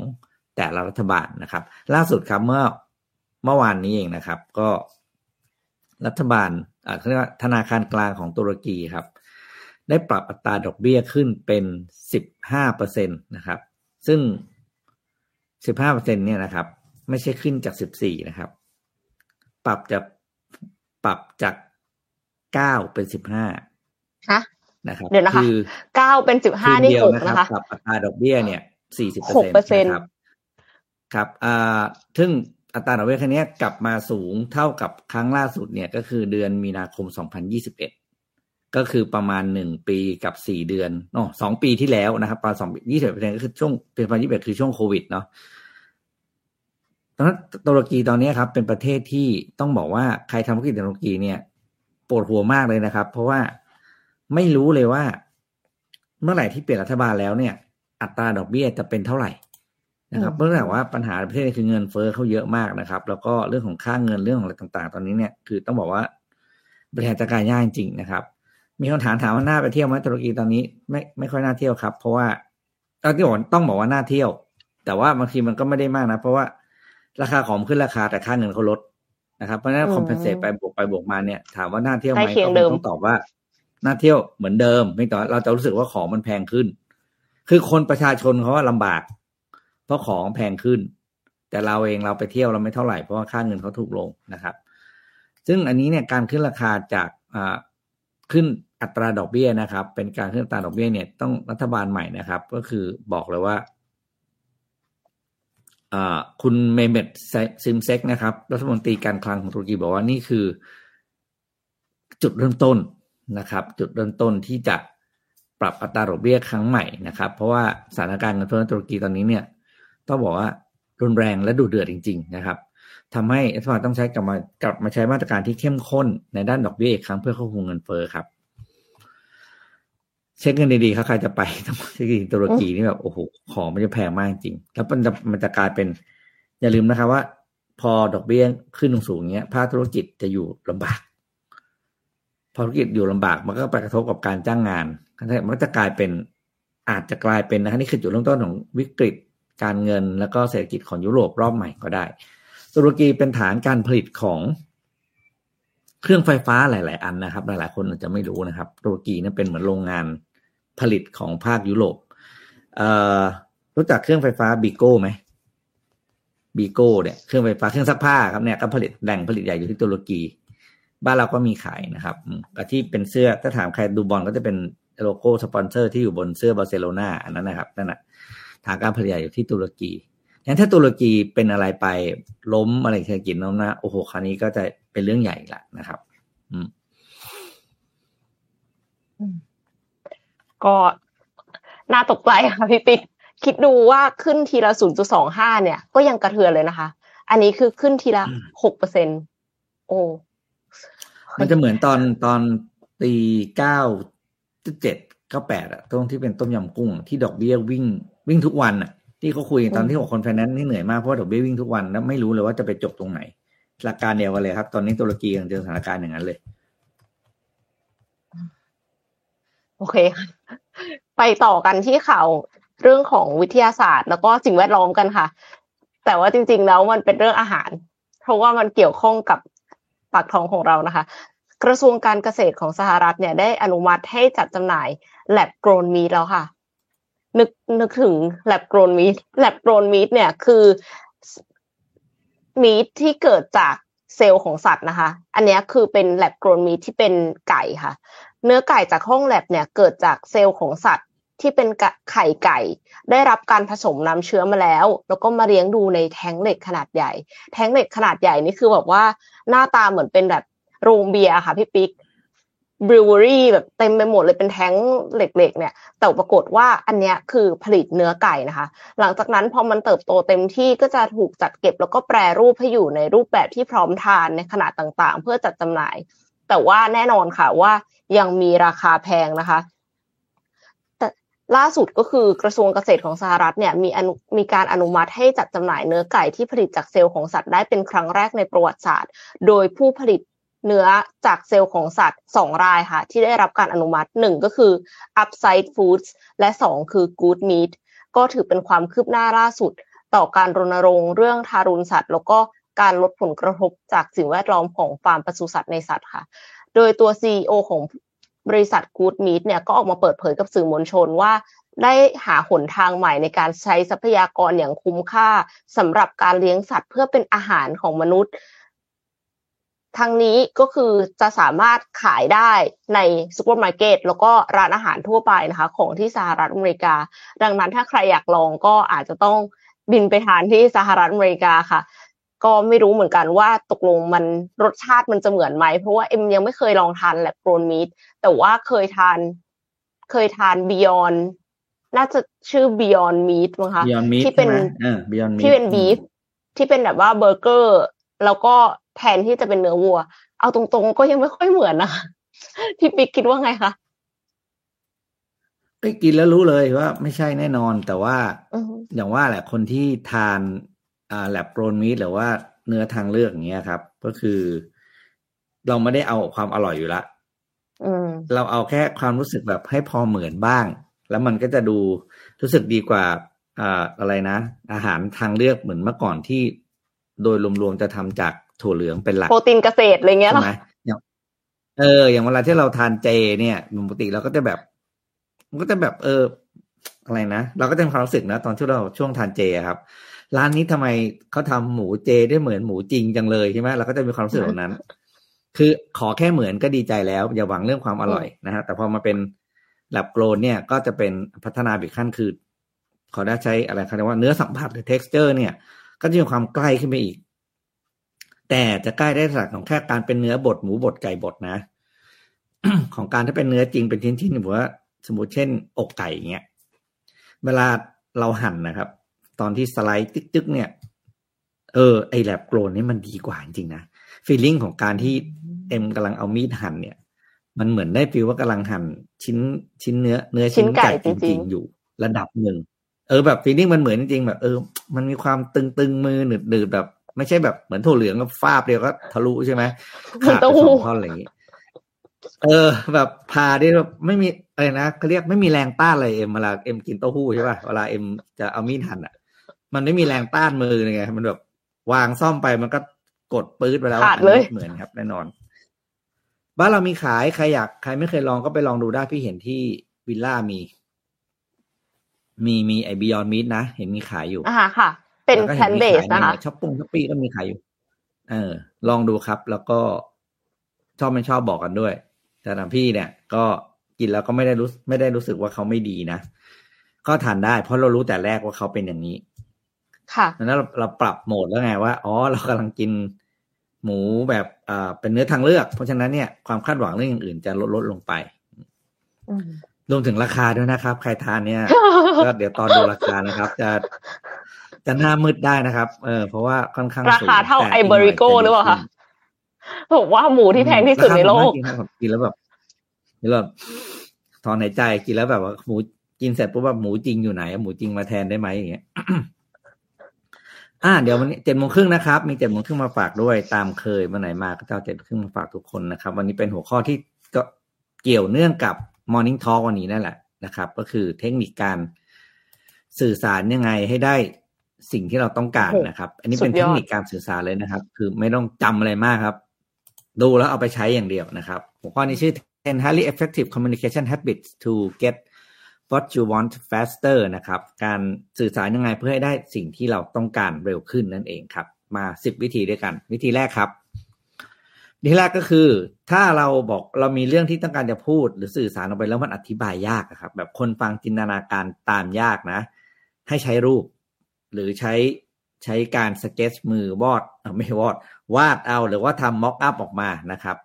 แต่ละรัฐบาลนะครับล่าสุดครับเมื่อเมื่อวานนี้เองนะครับก็รัฐบาลเอ่อเค้าเรียกว่าธนาคารกลางของตุรกีครับได้ปรับอัตราดอกเบี้ยขึ้นเป็น สิบห้าเปอร์เซ็นต์ นะครับซึ่ง สิบห้าเปอร์เซ็นต์ เนี่ยนะครับไม่ใช่ขึ้นจากสิบสี่นะครับปรับจะปรับจากเก้าเป็นสิบห้าฮะนะครับเดี๋ยวนะคะเก้าเป็นสิบห้านี่หกนะคะปรับอัตราดอกเบี้ยเนี่ย สี่สิบเปอร์เซ็นต์ นะครับครับอ่าซึ่งอัตราดอกเบี้ยครั้งนี้กลับมาสูงเท่ากับครั้งล่าสุดเนี่ยก็คือเดือนมีนาคมสองพันยี่สิบเอ็ดก็คือประมาณหนึ่งปีกับสี่เดือนอ๋อสองปีที่แล้วนะครับประมาณสอง ยี่สิบเปอร์เซ็นต์ ก็คือช่วงปีสองพันยี่สิบเอ็ดคือช่วงโควิดเนาะตอนนั้นตุรกีตอนนี้ครับเป็นประเทศที่ต้องบอกว่าใครทำธุรกิจในตุรกีเนี่ยปวดหัวมากเลยนะครับเพราะว่าไม่รู้เลยว่าเมื่อไหร่ที่เปลี่ยนรัฐบาลแล้วเนี่ยอัตราดอกเบี้ยจะเป็นเท่าไหร่นะครับเนื่องจากว่าปัญหาประเทศคือเงินเฟ้อเขาเยอะมากนะครับแล้วก็เรื่องของค่าเงินเรื่องอะไรต่างๆตอนนี้เนี่ยคือต้องบอกว่าบริหารจัดการยากจริงๆนะครับมีคำถามถามว่าน่าไปเที่ยวไหมตุรกีตอนนี้ไม่ไม่ค่อยน่าเที่ยวครับเพราะว่าเอาที่ผมต้องบอกว่าน่าเที่ยวแต่ว่าบางทีมันก็ไม่ได้มากนะเพราะว่าราคาของขึ้นราคาแต่ค่าเงินเขาลดนะครับเพราะฉะนั้นคอมเพนเซตไปบวกไปบวกมาเนี่ยถามว่าน่าเที่ยวไหมก็ต้องตอบว่าน่าเที่ยวเหมือนเดิมไม่ต่อเราจะรู้สึกว่าของมันแพงขึ้นคือคนประชาชนเขาว่าลำบากเพราะของแพงขึ้นแต่เราเองเราไปเที่ยวเราไม่เท่าไหร่เพราะว่าค่าเงินเขาถูกลงนะครับซึ่งอันนี้เนี่ยการขึ้นราคาจากอ่าขึ้นอัตราดอกเบี้ยนะครับเป็นการขึ้นอัตราดอกเบี้ยเนี่ยต้องรัฐบาลใหม่นะครับก็คือบอกเลยว่าคุณเมเมตซิมเซ็กนะครับรัฐมนตรีการคลังของตุรกีบอกว่านี่คือจุดเริ่มต้นนะครับจุดเริ่มต้นที่จะปรับอัตราดอกเบี้ยครั้งใหม่นะครับเพราะว่าสถานการณ์เงินเฟ้อตุรกีตอนนี้เนี่ยต้องบอกว่ารุนแรงและดุเดือดจริงๆนะครับทำให้รัฐบาลต้องใช้กลับมากลับมาใช้มาตรการที่เข้มข้นในด้านดอกเบี้ยอีกครั้งเพื่อควบคุมเงินเฟ้อครับเช็คกันดีๆครับใครจะไปตุรกีนี่แบบโอ้โหของมันจะแพงมากจริงแล้วมันจะมันจะกลายเป็นอย่าลืมนะครับว่าพอดอกเบี้ยขึ้นสูงๆเงี้ยภาคธุรกิจจะอยู่ลำบากพอธุรกิจอยู่ลำบากมันก็ไปกระทบกับการจ้างงานมันจะกลายเป็นอาจจะกลายเป็นนะนี่คือจุดเริ่มต้นของวิกฤตการเงินแล้วก็เศรษฐกิจของยุโรปรอบใหม่ก็ได้ ตุรกีเป็นฐานการผลิตของเครื่องไฟฟ้าหลายๆอันนะครับหลายๆคนอาจจะไม่รู้นะครับตุรกีเนี่ยเป็นเหมือนโรงงานผลิตของภาคยุโรปเอ่อรู้จักเครื่องไฟฟ้าบิโก้มั้ยบิโก้เนี่ยเครื่องไฟฟ้าเครื่องซักผ้าครับเนี่ยก็ผลิตแหล่งผลิตใหญ่อยู่ที่ตุรกีบ้านเราก็มีขายนะครับที่เป็นเสื้อถ้าถามใครดูบอลก็จะเป็นโลโก้สปอนเซอร์ที่อยู่บนเสื้อบาร์เซโลนาอันนั้นนะครับนั่นน่ะฐานการผลิตใหญ่อยู่ที่ตุรกีงั้นถ้าตุรกีเป็นอะไรไปล้มอะไรเศรษฐกิจล้มนะโอ้โหคราวนี้ก็จะเป็นเรื่องใหญ่ละนะครับอืมก็น่าตกใจค่ะพี่ปิ๊กคิดดูว่าขึ้นทีละ ศูนย์จุดสองห้า เนี่ยก็ยังกระเทือนเลยนะคะอันนี้คือขึ้นทีละ หกเปอร์เซ็นต์ โอ้มันจะเหมือนตอนตอนตีเก้าจุดเจ็ดเก้าแปดอ่ะตรงที่เป็นต้มยำกุ้งที่ดอกเบี้ยวิ่งวิ่งทุกวันอ่ะที่เขาคุยตอนที่หกคนไฟแนนซ์นี่เหนื่อยมากเพราะดอกเบี้ยวิ่งทุกวันแล้วไม่รู้เลยว่าจะไปจบตรงไหนหลักการเดียวกันเลยครับตอนนี้ตุรกีกำลังเจอสถานการณ์อย่างนั้นเลยโอเคไปต่อกันที่ข่าวเรื่องของวิทยาศาสตร์แล้วก็สิ่งแวดล้อมกันค่ะแต่ว่าจริงๆแล้วมันเป็นเรื่องอาหารเพราะว่ามันเกี่ยวข้องกับปากท้องของเรานะคะกระทรวงการเกษตรของสหรัฐเนี่ยได้อนุมัติให้จัดจำหน่าย Lab Grown Meat แล้วค่ะนึกนึกถึง Lab Grown Meat Lab Grown Meat เนี่ยคือมีทที่เกิดจากเซลล์ของสัตว์นะคะอันนี้คือเป็น Lab Grown Meat ที่เป็นไก่ค่ะเนื้อไก่จากห้อง lab เนี่ยเกิดจากเซลล์ของสัตว์ที่เป็นไข่ไก่ได้รับการผสมน้ำเชื้อมาแล้วแล้วก็มาเลี้ยงดูในแท้งเหล็กขนาดใหญ่แท้งเหล็กขนาดใหญ่นี่คือแบบว่าหน้าตาเหมือนเป็นแบบโรงเบียร์ค่ะพี่ปิ๊ก brewery แบบเต็มไปหมดเลยเป็นแท้งเหล็กๆเนี่ยแต่ปรากฏว่าอันเนี้ยคือผลิตเนื้อไก่นะคะหลังจากนั้นพอมันเติบโตเต็มที่ก็จะถูกจัดเก็บแล้วก็แปรรูปให้อยู่ในรูปแบบที่พร้อมทานในขนาดต่างๆเพื่อจัดจำหน่ายแต่ว่าแน่นอนค่ะว่ายังมีราคาแพงนะคะแต่ล่าสุดก็คือกระทรวงเกษตรของสหรัฐเนี่ยมีมีการอนุมัติให้จัดจำหน่ายเนื้อไก่ที่ผลิตจากเซลล์ของสัตว์ได้เป็นครั้งแรกในประวัติศาสตร์โดยผู้ผลิตเนื้อจากเซลล์ของสัตว์สองรายค่ะที่ได้รับการอนุมัติหนึ่งก็คือ Upside Foods และสองคือ Good Meat ก็ถือเป็นความคืบหน้าล่าสุดต่อการรณรงค์เรื่องทารุณสัตว์แล้วก็การลดผลกระทบจากสิ่งแวดล้อมของฟาร์มปศุสัตว์ในสัตว์ค่ะโดยตัว ซี อี โอ ของบริษัท Good Meat เนี่ยก็ออกมาเปิดเผยกับสื่อมวลชนว่าได้หาหนทางใหม่ในการใช้ทรัพยากรอย่างคุ้มค่าสำหรับการเลี้ยงสัตว์เพื่อเป็นอาหารของมนุษย์ทางนี้ก็คือจะสามารถขายได้ในซูเปอร์มาร์เก็ตแล้วก็ร้านอาหารทั่วไปนะคะของที่สหรัฐอเมริกาดังนั้นถ้าใครอยากลองก็อาจจะต้องบินไปทานที่สหรัฐอเมริกาค่ะก็ไม่รู้เหมือนกันว่าตกลงมันรสชาติมันจะเหมือนไหมเพราะว่าเอ็มยังไม่เคยลองทานแลบโกรนมีทแต่ว่าเคยทานเคยทาน Beyond น่าจะชื่อ Beyond Meat มั้งคะ Beyond Meat ที่เป็นเออ Beyond Meat ที่เป็น beef ที่เป็นแบบว่าเบอร์เกอร์แล้วก็แทนที่จะเป็นเนื้อวัวเอาตรงๆก็ยังไม่ค่อยเหมือนนะพี่ปิ๊กคิดว่าไงคะไปกินแล้วรู้เลยว่าไม่ใช่แน่นอนแต่ว่าอย่างว่าแหละคนที่ทานอ่าแลบโกรนมีทหรือว่าเนื้อทางเลือกอย่างเงี้ยครับก็คือเราไม่ได้เอาความอร่อยอยู่ละเราเอาแค่ความรู้สึกแบบให้พอเหมือนบ้างแล้วมันก็จะดูรู้สึกดีกว่าอ่าอะไรนะอาหารทางเลือกเหมือนเมื่อก่อนที่โดยรวมๆจะทำจากถั่วเหลืองเป็นหลักโปรตีนเกษตรอะไรเงี้ยหรอเอออย่างเวลาที่เราทานเจเนี่ยปกติเราก็จะแบบมันก็จะแบบเอออะไรนะเราก็จะมีความรู้สึกนะตอนที่เราช่วงทานเจครับร้านนี้ทำไมเขาทำหมูเจได้เหมือนหมูจริงจังเลยใช่ไหมเราก็จะมีความรู้สึกแบบนั้นคือขอแค่เหมือนก็ดีใจแล้วอย่าหวังเรื่องความอร่อยนะฮะแต่พอมาเป็นแลบโกลนเนี่ยก็จะเป็นพัฒนาอีกขั้นคือขอได้ใช้อะไรเขาเรียกว่าเนื้อสัมผัสหรือ texture เนี่ยก็จะมีความใกล้ขึ้นไปอีกแต่จะใกล้ได้สักของแค่การเป็นเนื้อบดหมูบดไก่บดนะ ของการถ้าเป็นเนื้อจริงเป็นชิ้นๆอย่างว่าสมมติเช่นอกไก่อย่างเงี้ยเวลาเราหั่นนะครับตอนที่สไลด์ตึ๊กๆเนี่ยเออไอ้แลบโกลนนี่มันดีกว่าจริงๆนะฟีลลิ่งของการที่เอ็มกำลังเอามีดหั่นเนี่ยมันเหมือนได้ฟีลว่ากำลังหั่นชิ้นชิ้นเนื้อเนื้อชิ้นไก่จริงๆอยู่ระดับหนึ่งเออแบบฟีลลิ่งมันเหมือนจริงๆแบบเออมันมีความตึงๆมือหนืดๆแบบไม่ใช่แบบเหมือนถั่วเหลืองกับฟาบเดียวก็ทะลุใช่ไหมขาดสองท่อนอะไรอย่างนี้เออแบบพาได้แบบไม่มีอะไรนะเขาเรียกไม่มีแรงต้านเลยเอ็มเวลาเอ็มกินเต้าหู้ใช่ป่ะเวลาเอ็มจะเอามีดหั่นอ่ะมันไม่มีแรงต้านมือไงมันแบบ วางซ่อมไปมันก็กดปื๊ดไปแล้วเหมือนครับแน่นอนบ้านเรามีขายใครอยากใครไม่เคยลองก็ไปลองดูได้พี่เห็นที่วิลล่ามีมีมีไอ้ Beyond Meat นะเห็นมีขายอยู่อ่าค่ะเป็นแพลนเบสนะคะช้อปปิ้งช้อปปี้ก็มีขายอยู่เออลองดูครับแล้วก็ชอบไม่ชอบบอกกันด้วยแต่นะพี่เนี่ยก็กินแล้วก็ไม่ได้รู้ไม่ได้รู้สึกว่าเขาไม่ดีนะก็ทานได้เพราะเรารู้แต่แรกว่าเขาเป็นอย่างนี้ค่ะแล้วเราเราปรับโหมดแล้วไงว่าอ๋อเรากำลังกินหมูแบบอ่าเป็นเนื้อทางเลือกเพราะฉะนั้นเนี่ยความคาดหวังเรื่องอื่นจะลดลดลงไปรวมถึงราคาด้วยนะครับใครทานเนี่ยก็เดี๋ยวตอนดูราคานะครับจะจะหน้ามืดได้นะครับเออเพราะว่าค่อนข้างราคาเท่าไอเบริโก้หรือเปล่าคะผมว่าหมูที่แพงที่สุดในโลกกินแล้วแบบนี่เราถอนหายใจกินแล้วแบบว่าหมูกินเสร็จปุ๊บแบบหมูจริงอยู่ไหนหมูจริงมาแทนได้ไหมอย่างเงี้ยอ่าเดี๋ยววันนี้เจ็ดโมงครึ่งนะครับมีเจ็ดโมงครึ่งมาฝากด้วยตามเคยวันไหนมาก็เจ้าเจ็ดครึ่งมาฝากทุกคนนะครับวันนี้เป็นหัวข้อที่ก็เกี่ยวเนื่องกับ Morning Talk วันนี้นั่นแหละนะครับก็คือเทคนิคการสื่อสารยังไงให้ได้สิ่งที่เราต้องการนะครับอันนี้เป็นเทคนิคการสื่อสารเลยนะครับคือไม่ต้องจำอะไรมากครับดูแล้วเอาไปใช้อย่างเดียวนะครับหัวข้อนี้ชื่อten highly effective communication habits to get what you want faster นะครับการสื่อสารยังไงเพื่อให้ได้สิ่งที่เราต้องการเร็วขึ้นนั่นเองครับมาสิบวิธีด้วยกันวิธีแรกครับวิธีแรกก็คือถ้าเราบอกเรามีเรื่องที่ต้องการจะพูดหรือสื่อสารออกไปแล้วมันอธิบายยากครับแบบคนฟังจินตนาการตามยากนะให้ใช้รูปหรือใช้ใช้การสเก็ตช์มือวาดไม่วาดวาดเอาหรือว่าทำม็อกอัพออกมานะครับ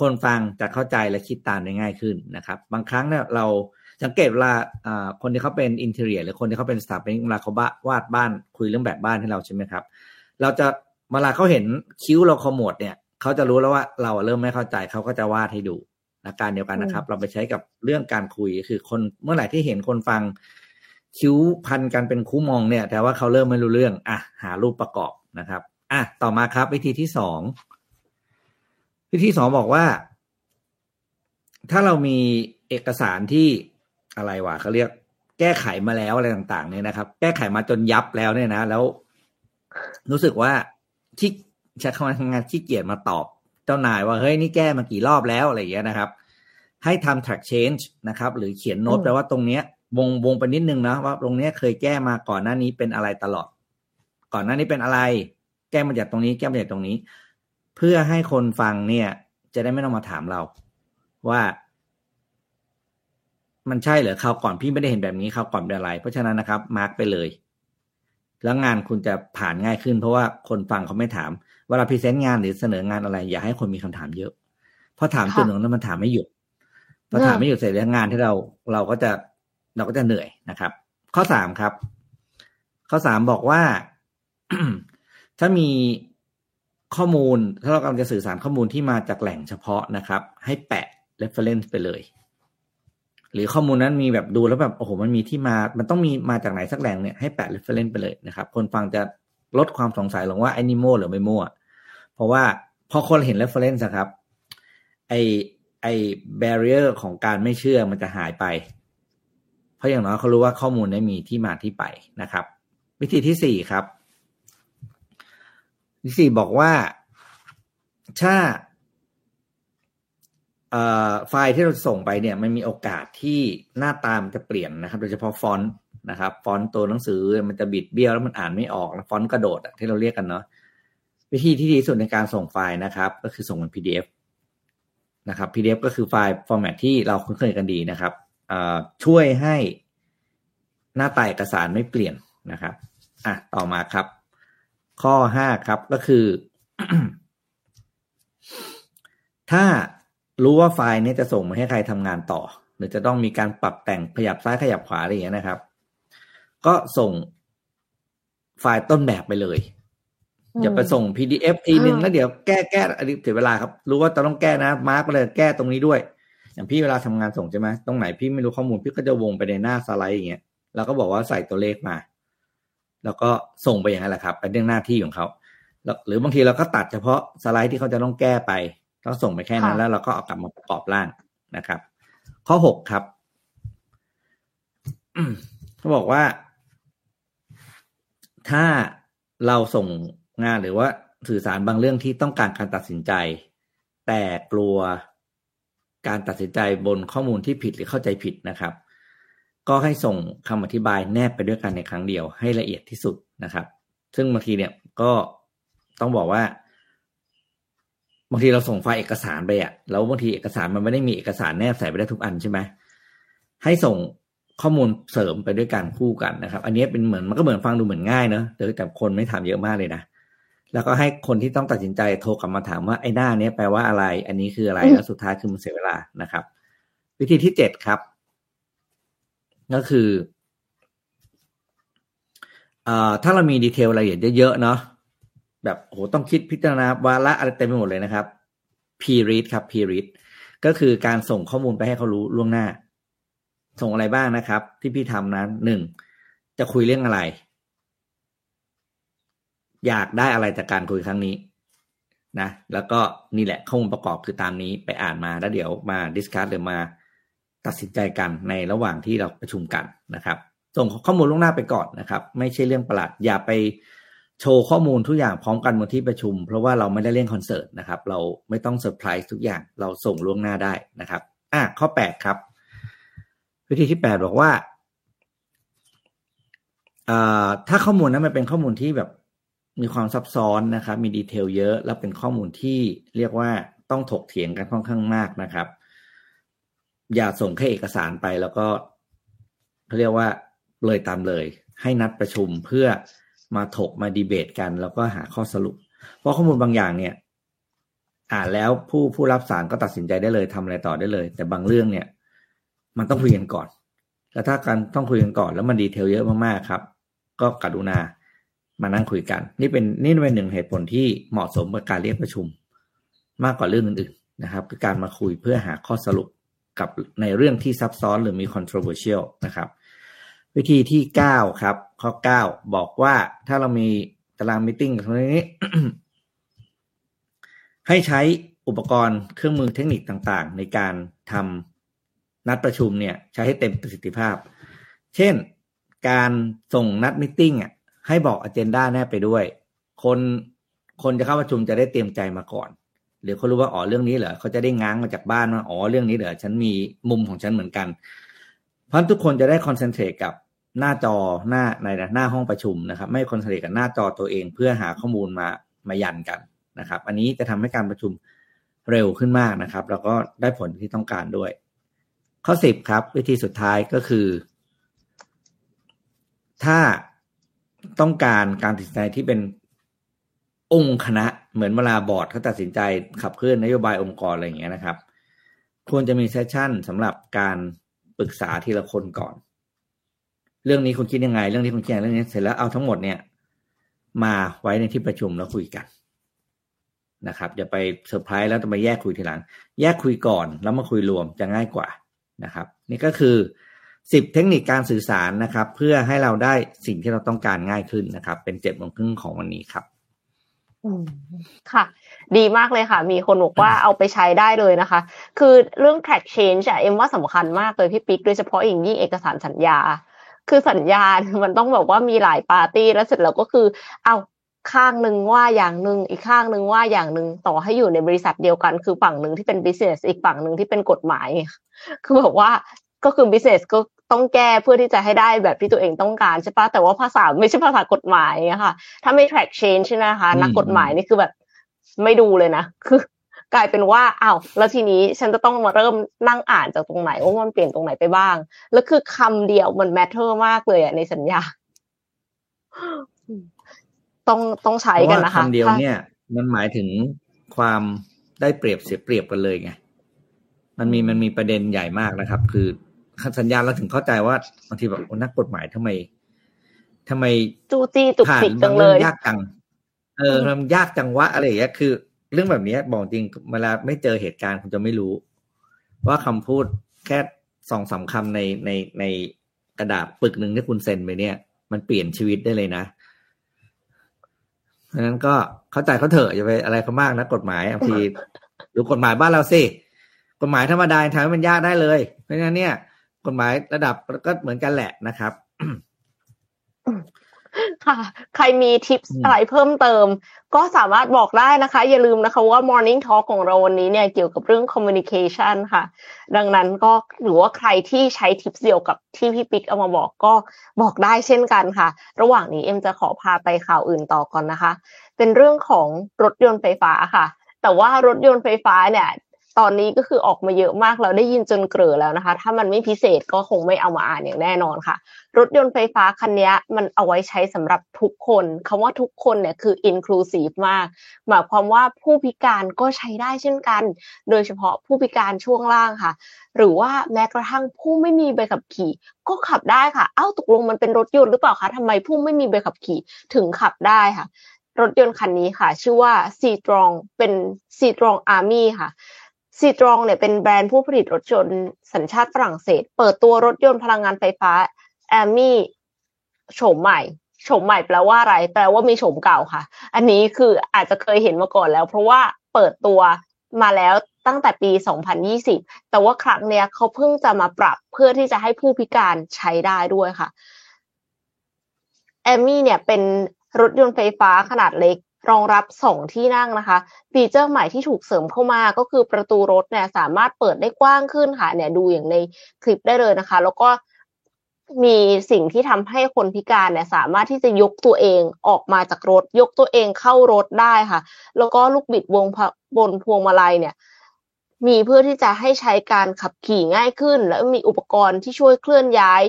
คนฟังจะเข้าใจและคิดตามได้ง่ายขึ้นนะครับบางครั้งเนี่ยเราสังเกตเวลาคนที่เขาเป็นอินเทอร์เนียหรือคนที่เขาเป็นสถาปนิกเวลาเขาวาดบ้านคุยเรื่องแบบบ้านให้เราใช่ไหมครับเราจะเวลาเขาเห็นคิ้วเราขมวดเนี่ยเขาจะรู้แล้วว่าเราเริ่มไม่เข้าใจเขาก็จะวาดให้ดูอาการเดียวกันนะครับเราไปใช้กับเรื่องการคุยคือคนเมื่อไหร่ที่เห็นคนฟังคิ้วพันกันเป็นคู่มองเนี่ยแต่ว่าเขาเริ่มไม่รู้เรื่องอ่ะหารูปประกอบนะครับอ่ะต่อมาครับวิธีที่สองวิธีสองบอกว่าถ้าเรามีเอกสารที่อะไรวะเขาเรียกแก้ไขมาแล้วอะไรต่างๆเนี่ยนะครับแก้ไขมาจนยับแล้วเนี่ยนะแล้วรู้สึกว่าที่ใช้คำว่าทำงานขี้เกียจมาตอบเจ้านายว่าเฮ้ยนี่แก้มากี่รอบแล้วอะไรอย่างเงี้ยนะครับให้ทำ track change นะครับหรือเขียนโน้ตแปลว่าตรงเนี้ยวงวงไปนิดนึงนะว่าตรงเนี้ยเคยแก้มาก่อนหน้านี้เป็นอะไรตลอดก่อนหน้านี้เป็นอะไรแก้มาจากตรงนี้แก้มาจากตรงนี้เพื่อให้คนฟังเนี่ยจะได้ไม่ต้องมาถามเราว่ามันใช่เหรอคราวก่อนพี่ไม่ได้เห็นแบบนี้คราวก่อนเป็นอะไรเพราะฉะนั้นนะครับมาร์คไปเลยแล้วงานคุณจะผ่านง่ายขึ้นเพราะว่าคนฟังเขาไม่ถามเวลาพรีเซนต์งานหรือเสนองานอะไรอย่าให้คนมีคำถามเยอะเพราะถามจนหนึ่งแล้วมันถามไม่หยุดพอถามไม่หยุดเสร็จแล้วงานที่เราเราก็จะเราก็จะเหนื่อยนะครับข้อสามครับข้อสามบอกว่า ถ้ามีข้อมูลถ้าเรากำลังจะสื่อสารข้อมูลที่มาจากแหล่งเฉพาะนะครับให้แปะ reference ไปเลยหรือข้อมูลนั้นมีแบบดูแล้วแบบโอ้โหมันมีที่มามันต้องมีมาจากไหนสักแหล่งเนี่ยให้แปะ reference ไปเลยนะครับคนฟังจะลดความสงสัยลงว่าไอ้นี่มั่วหรือไม่มั่วเพราะว่าพอคนเห็น reference นะครับไอไอ barrier ของการไม่เชื่อมันจะหายไปเพราะอย่างน้อยเขารู้ว่าข้อมูลนี้มีที่มาที่ไปนะครับวิธีที่สี่ครับวิธีบอกว่าถ้าไฟล์ที่เราส่งไปเนี่ยมันมีโอกาสที่หน้าตามันจะเปลี่ยนนะครับโดยเฉพาะฟอนต์นะครับฟอนต์ตัวหนังสือมันจะบิดเบี้ยวแล้วมันอ่านไม่ออกฟอนต์กระโดดที่เราเรียกกันเนาะวิธีที่ดีสุดในการส่งไฟล์นะครับก็คือส่งเป็น พี ดี เอฟ นะครับ พี ดี เอฟ ก็คือไฟล์ฟอร์แมตที่เราคุ้นเคยกันดีนะครับช่วยให้หน้าตาเอกสารไม่เปลี่ยนนะครับอ่ะต่อมาครับข้อห้าครับก็คือ ถ้ารู้ว่าไฟล์นี้จะส่งมาให้ใครทำงานต่อหรือจะต้องมีการปรับแต่งขยับซ้ายขยับขวาอะไรอย่างเงี้ยนะครับก็ส่งไฟล์ต้นแบบไปเลยอย่าไปส่ง พี ดี เอฟ ทีนึงแล้วเดี๋ยวแก้แก้อันนี้เสียเวลาครับรู้ว่าจะต้องแก้นะมาร์คไปเลยแก้ตรงนี้ด้วยอย่างพี่เวลาทำงานส่งใช่ไหมตรงไหนพี่ไม่รู้ข้อมูลพี่ก็จะวงไปในหน้าสไลด์อย่างเงี้ยแล้วก็บอกว่าใส่ตัวเลขมาแล้วก็ส่งไปอย่างนั้นแหละครับเป็นเรื่องหน้าที่ของเขาหรือบางทีเราก็ตัดเฉพาะสไลด์ที่เขาจะต้องแก้ไปเราส่งไปแค่นั้นแล้วเราก็เอากลับมาประกอบร่างนะครับข้อหกครับเขาบอกว่าถ้าเราส่ง นะหรือว่าสื่อสารบางเรื่องที่ต้องการการตัดสินใจแต่กลัวการตัดสินใจบนข้อมูลที่ผิดหรือเข้าใจผิดนะครับก็ให้ส่งคำอธิบายแนบไปด้วยกันในครั้งเดียวให้ละเอียดที่สุดนะครับซึ่งบางทีเนี่ยก็ต้องบอกว่าบางทีเราส่งไฟล์เอกสารไปอ่ะแล้วบางทีเอกสารมันไม่ได้มีเอกสารแนบใส่ไปได้ทุกอันใช่ไหมให้ส่งข้อมูลเสริมไปด้วยกันคู่กันนะครับอันนี้เป็นเหมือนมันก็เหมือนฟังดูเหมือนง่ายเนอะแต่แต่คนไม่ถามเยอะมากเลยนะแล้วก็ให้คนที่ต้องตัดสินใจโทรกลับมาถามว่าไอ้หน้านี้แปลว่าอะไรอันนี้คืออะไรแล้วสุดท้ายคือมันเสียเวลานะครับวิธีที่เจ็ดครับก็คือเอ่อถ้าเรามีดีเทลรายละเอียดเยอะๆเนาะแบบโหต้องคิดพิจารณาวาระอะไรเต็มไปหมดเลยนะครับ pre-read ครับ pre-read ก็คือการส่งข้อมูลไปให้เขารู้ล่วงหน้าส่งอะไรบ้างนะครับที่พี่ทำนั้นหนึ่งจะคุยเรื่องอะไรอยากได้อะไรจากการคุยครั้งนี้นะแล้วก็นี่แหละข้อมูลประกอบคือตามนี้ไปอ่านมาแล้วเดี๋ยวมาดิสคัสหรือมาตัดสินใจกันในระหว่างที่เราประชุมกันนะครับส่งข้อมูลล่วงหน้าไปก่อนนะครับไม่ใช่เรื่องประหลาดอย่าไปโชว์ข้อมูลทุกอย่างพร้อมกันบนที่ประชุมเพราะว่าเราไม่ได้เล่นคอนเสิร์ตนะครับเราไม่ต้องเซอร์ไพรส์ทุกอย่างเราส่งล่วงหน้าได้นะครับอ่ะข้อแปดครับวิธีที่แปดบอกว่าเอ่อถ้าข้อมูลนั้นมันเป็นข้อมูลที่แบบมีความซับซ้อนนะครับมีดีเทลเยอะและเป็นข้อมูลที่เรียกว่าต้องถกเถียงกันค่อนข้างมากนะครับอย่าส่งแค่เอกสารไปแล้วก็เขาเรียกว่าเลยตามเลยให้นัดประชุมเพื่อมาถกมาดีเบตกันแล้วก็หาข้อสรุปเพราะข้อมูลบางอย่างเนี่ยอ่านแล้วผู้ผู้รับสารก็ตัดสินใจได้เลยทำอะไรต่อได้เลยแต่บางเรื่องเนี่ยมันต้องคุยกันก่อนแล้วถ้าการต้องคุยกันก่อนแล้วมันดีเทลเยอะมากๆครับก็กรุณามานั่งคุยกันนี่เป็นนี่เป็นหนึ่งเหตุผลที่เหมาะสมกับการเรียกประชุมมากกว่าเรื่องอื่นๆนะครับคือการมาคุยเพื่อหาข้อสรุปกับในเรื่องที่ซับซ้อนหรือมี controversial นะครับวิธีที่เก้าครับข้อเก้าบอกว่าถ้าเรามีตารางมีตติ้งอะไรนี้ ให้ใช้อุปกรณ์เครื่องมือเทคนิคต่างๆในการทำนัดประชุมเนี่ยใช้ให้เต็มประสิทธิภาพเช่นการส่งนัดมีตติ้งอ่ะให้บอก agenda แนบไปด้วยคนคนจะเข้าประชุมจะได้เตรียมใจมาก่อนหรือเขารู้ว่าอ๋อเรื่องนี้เหรอเขาจะได้ง้างมาจากบ้านว่าอ๋อเรื่องนี้เหรอฉันมีมุมของฉันเหมือนกันเพราะทุกคนจะได้คอนเซนเทรตกับหน้าจอหน้าในหน้าห้องประชุมนะครับไม่คอนเซนเทรตกับหน้าจอตัวเองเพื่อหาข้อมูลมามายันกันนะครับอันนี้จะทำให้การประชุมเร็วขึ้นมากนะครับแล้วก็ได้ผลที่ต้องการด้วยข้อสิบครับวิธีสุดท้ายก็คือถ้าต้องการการตัดสินใจที่เป็นองค์คณะเหมือนเวลาบอร์ดเขาตัดสินใจขับเคลื่อนนโยบายองค์กรอะไรอย่างเงี้ยนะครับควรจะมีเซสชั่นสำหรับการปรึกษาทีละคนก่อนเรื่องนี้คุณคิดยังไงเรื่องนี้คุณคิดยังไงเรื่องนี้เสร็จแล้วเอาทั้งหมดเนี่ยมาไว้ในที่ประชุมแล้วคุยกันนะครับอย่าไปเซอร์ไพรส์แล้วจะมาแยกคุยทีหลังแยกคุยก่อนแล้วมาคุยรวมจะง่ายกว่านะครับนี่ก็คือสิบเทคนิคการสื่อสารนะครับเพื่อให้เราได้สิ่งที่เราต้องการง่ายขึ้นนะครับเป็นเจ็ดโมงครึ่งของวันนี้ครับค่ะดีมากเลยค่ะมีคนบอกว่าเอาไปใช้ได้เลยนะคะคือเรื่อง track change อะเอ็มว่าสำคัญมากเลยพี่ปิ๊กโดยเฉพาะอย่างยิ่งเอกสารสัญญาคือสัญญามันต้องแบบว่ามีหลายปาร์ตี้แล้วเสร็จแล้วก็คือเอาข้างนึงว่าอย่างนึงอีกข้างนึงว่าอย่างนึงต่อให้อยู่ในบริษัทเดียวกันคือฝั่งนึงที่เป็น business อีกฝั่งนึงที่เป็นกฎหมายคือแบบว่าก็คือ business ก็ต้องแก้เพื่อที่จะให้ได้แบบที่ตัวเองต้องการใช่ปะแต่ว่าภาษาไม่ใช่ภาษากฎหมายนะคะถ้าไม่ track change ใช่นะคะนักกฎหมายนี่คือแบบไม่ดูเลยนะคือกลายเป็นว่าอ้าวแล้วทีนี้ฉันจะต้องมาเริ่มนั่งอ่านจากตรงไหนว่ามันเปลี่ยนตรงไหนไปบ้างแล้วคือคำเดียวมัน matter มากเลยอะในสัญญาต้องต้องใช้กันนะคะคำเดียวเนี่ยมันหมายถึงความได้เปรียบเสียเปรียบกันเลยไงมันมีมันมีประเด็นใหญ่มากนะครับคือสัญญาเราถึงเข้าใจว่าบางทีแบบนักกฎหมายทำไมทำไมจูจี้จุกจิกจังเลยยากจังเออมันยากจังวะอะไรอย่างเงี้ยคือเรื่องแบบนี้บอกจริงเวลาไม่เจอเหตุการณ์คุณจะไม่รู้ว่าคำพูดแค่ สองสาม คำในในในกระดาษปึกหนึ่งที่คุณเซ็นไปเนี่ยมันเปลี่ยนชีวิตได้เลยนะเพราะฉะนั้นก็เข้าใจเขาเถอะอย่าไปอะไรเขามากนะกฎหมายบางทีดูกฎหมายบ้านเราสิกฎหมายธรรมดาทำให้มันยากได้เลยเพราะฉะนั้นเนี่ยกฎหมายระดับก็เหมือนกันแหละนะครับ ค่ะใครมีทิปส์อะไรเพิ่มเติมก็สามารถบอกได้นะคะอย่าลืมนะคะว่า Morning Talk ของเราวันนี้เนี่ยเกี่ยวกับเรื่อง Communication ค่ะดังนั้นก็หรือว่าใครที่ใช้ทิปส์เดียวกับที่พี่ปิ๊กเอามาบอกก็บอกได้เช่นกันค่ะระหว่างนี้เอ็มจะขอพาไปข่าวอื่นต่อก่อนนะคะเป็นเรื่องของรถยนต์ไฟฟ้าค่ะแต่ว่ารถยนต์ไฟฟ้าเนี่ยตอนนี้ก็คือออกมาเยอะมากเราได้ยินจนเกลือแล้วนะคะถ้ามันไม่พิเศษก็คงไม่เอามาอ่านอย่างแน่นอนค่ะรถยนต์ไฟฟ้าคันนี้มันเอาไว้ใช้สำหรับทุกคนคำว่าทุกคนเนี่ยคือ inclusive มากหมายความว่าผู้พิการก็ใช้ได้เช่นกันโดยเฉพาะผู้พิการช่วงล่างค่ะหรือว่าแม้กระทั่งผู้ไม่มีใบขับขี่ก็ขับได้ค่ะเอ้าตกลงมันเป็นรถยนต์หรือเปล่าคะทำไมผู้ไม่มีใบขับขี่ถึงขับได้ค่ะรถยนต์คันนี้ค่ะชื่อว่า Citroën เป็น Citroën Ami ค่ะCitroën เนี่ยเป็นแบรนด์ผู้ผลิตรถยนต์สัญชาติฝรั่งเศสเปิดตัวรถยนต์พลังงานไฟฟ้า Ami โฉมใหม่โฉมใหม่แปลว่าอะไรแปลว่ามีโฉมเก่าค่ะอันนี้คืออาจจะเคยเห็นมาก่อนแล้วเพราะว่าเปิดตัวมาแล้วตั้งแต่ปีสองพันยี่สิบแต่ว่าครั้งเนี้ยเขาเพิ่งจะมาปรับเพื่อที่จะให้ผู้พิการใช้ได้ด้วยค่ะ Ami เนี่ยเป็นรถยนต์ไฟฟ้าขนาดเล็กรองรับสองที่นั่งนะคะฟีเจอร์ใหม่ที่ถูกเสริมเข้ามาก็คือประตูรถเนี่ยสามารถเปิดได้กว้างขึ้นค่ะเนี่ยดูอย่างในคลิปได้เลยนะคะแล้วก็มีสิ่งที่ทำให้คนพิการเนี่ยสามารถที่จะยกตัวเองออกมาจากรถยกตัวเองเข้ารถได้ค่ะแล้วก็ลูกบิดวงบนพวงมาลัยเนี่ยมีเพื่อที่จะให้ใช้การขับขี่ง่ายขึ้นและมีอุปกรณ์ที่ช่วยเคลื่อนย้าย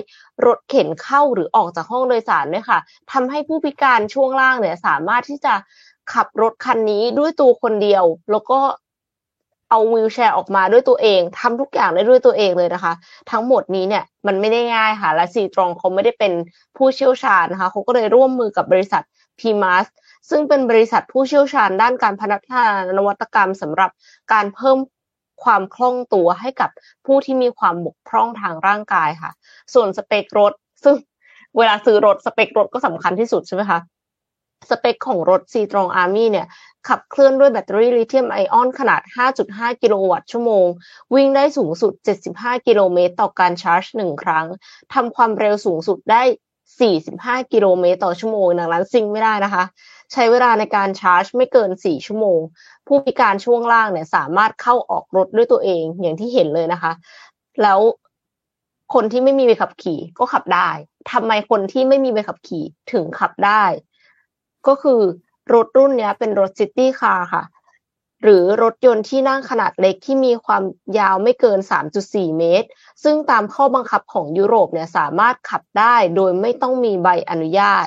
รถเข็นเข้าหรือออกจากห้องโดยสารด้วยค่ะทำให้ผู้พิการช่วงล่างเนี่ยสามารถที่จะขับรถคันนี้ด้วยตัวคนเดียวแล้วก็เอาวีลแชร์ออกมาด้วยตัวเองทำทุกอย่างได้ด้วยตัวเองเลยนะคะทั้งหมดนี้เนี่ยมันไม่ได้ง่ายค่ะและซีตรองเขาไม่ได้เป็นผู้เชี่ยวชาญนะคะเขาก็เลยร่วมมือกับบริษัท พี เอ็ม เอสซึ่งเป็นบริษัทผู้เชี่ยวชาญด้านการพัฒนานวัตกรรมสำหรับการเพิ่มความคล่องตัวให้กับผู้ที่มีความบกพร่องทางร่างกายค่ะส่วนสเปครถซึ่งเวลาซื้อรถสเปครถก็สำคัญที่สุดใช่ไหมคะสเปคของรถ Citroën Ami เนี่ยขับเคลื่อนด้วยแบตเตอรี่ลิเธียมไอออนขนาด ห้าจุดห้า กิโลวัตต์ชั่วโมงวิ่งได้สูงสุดเจ็ดสิบห้ากิโลเมตรต่อการชาร์จหนึ่งครั้งทำความเร็วสูงสุดได้สี่สิบห้ากิโลเมตรต่อชั่วโมงดังนั้นซิ่งไม่ได้นะคะใช้เวลาในการชาร์จไม่เกินสี่ชั่วโมงผู้พิการช่วงล่างเนี่ยสามารถเข้าออกรถด้วยตัวเองอย่างที่เห็นเลยนะคะแล้วคนที่ไม่มีใบขับขี่ก็ขับได้ทำไมคนที่ไม่มีใบขับขี่ถึงขับได้ก็คือรถรุ่นนี้เป็นรถซิตี้คาร์ค่ะหรือรถยนต์ที่นั่งขนาดเล็กที่มีความยาวไม่เกิน สามจุดสี่ เมตรซึ่งตามข้อบังคับของยุโรปเนี่ยสามารถขับได้โดยไม่ต้องมีใบอนุญาต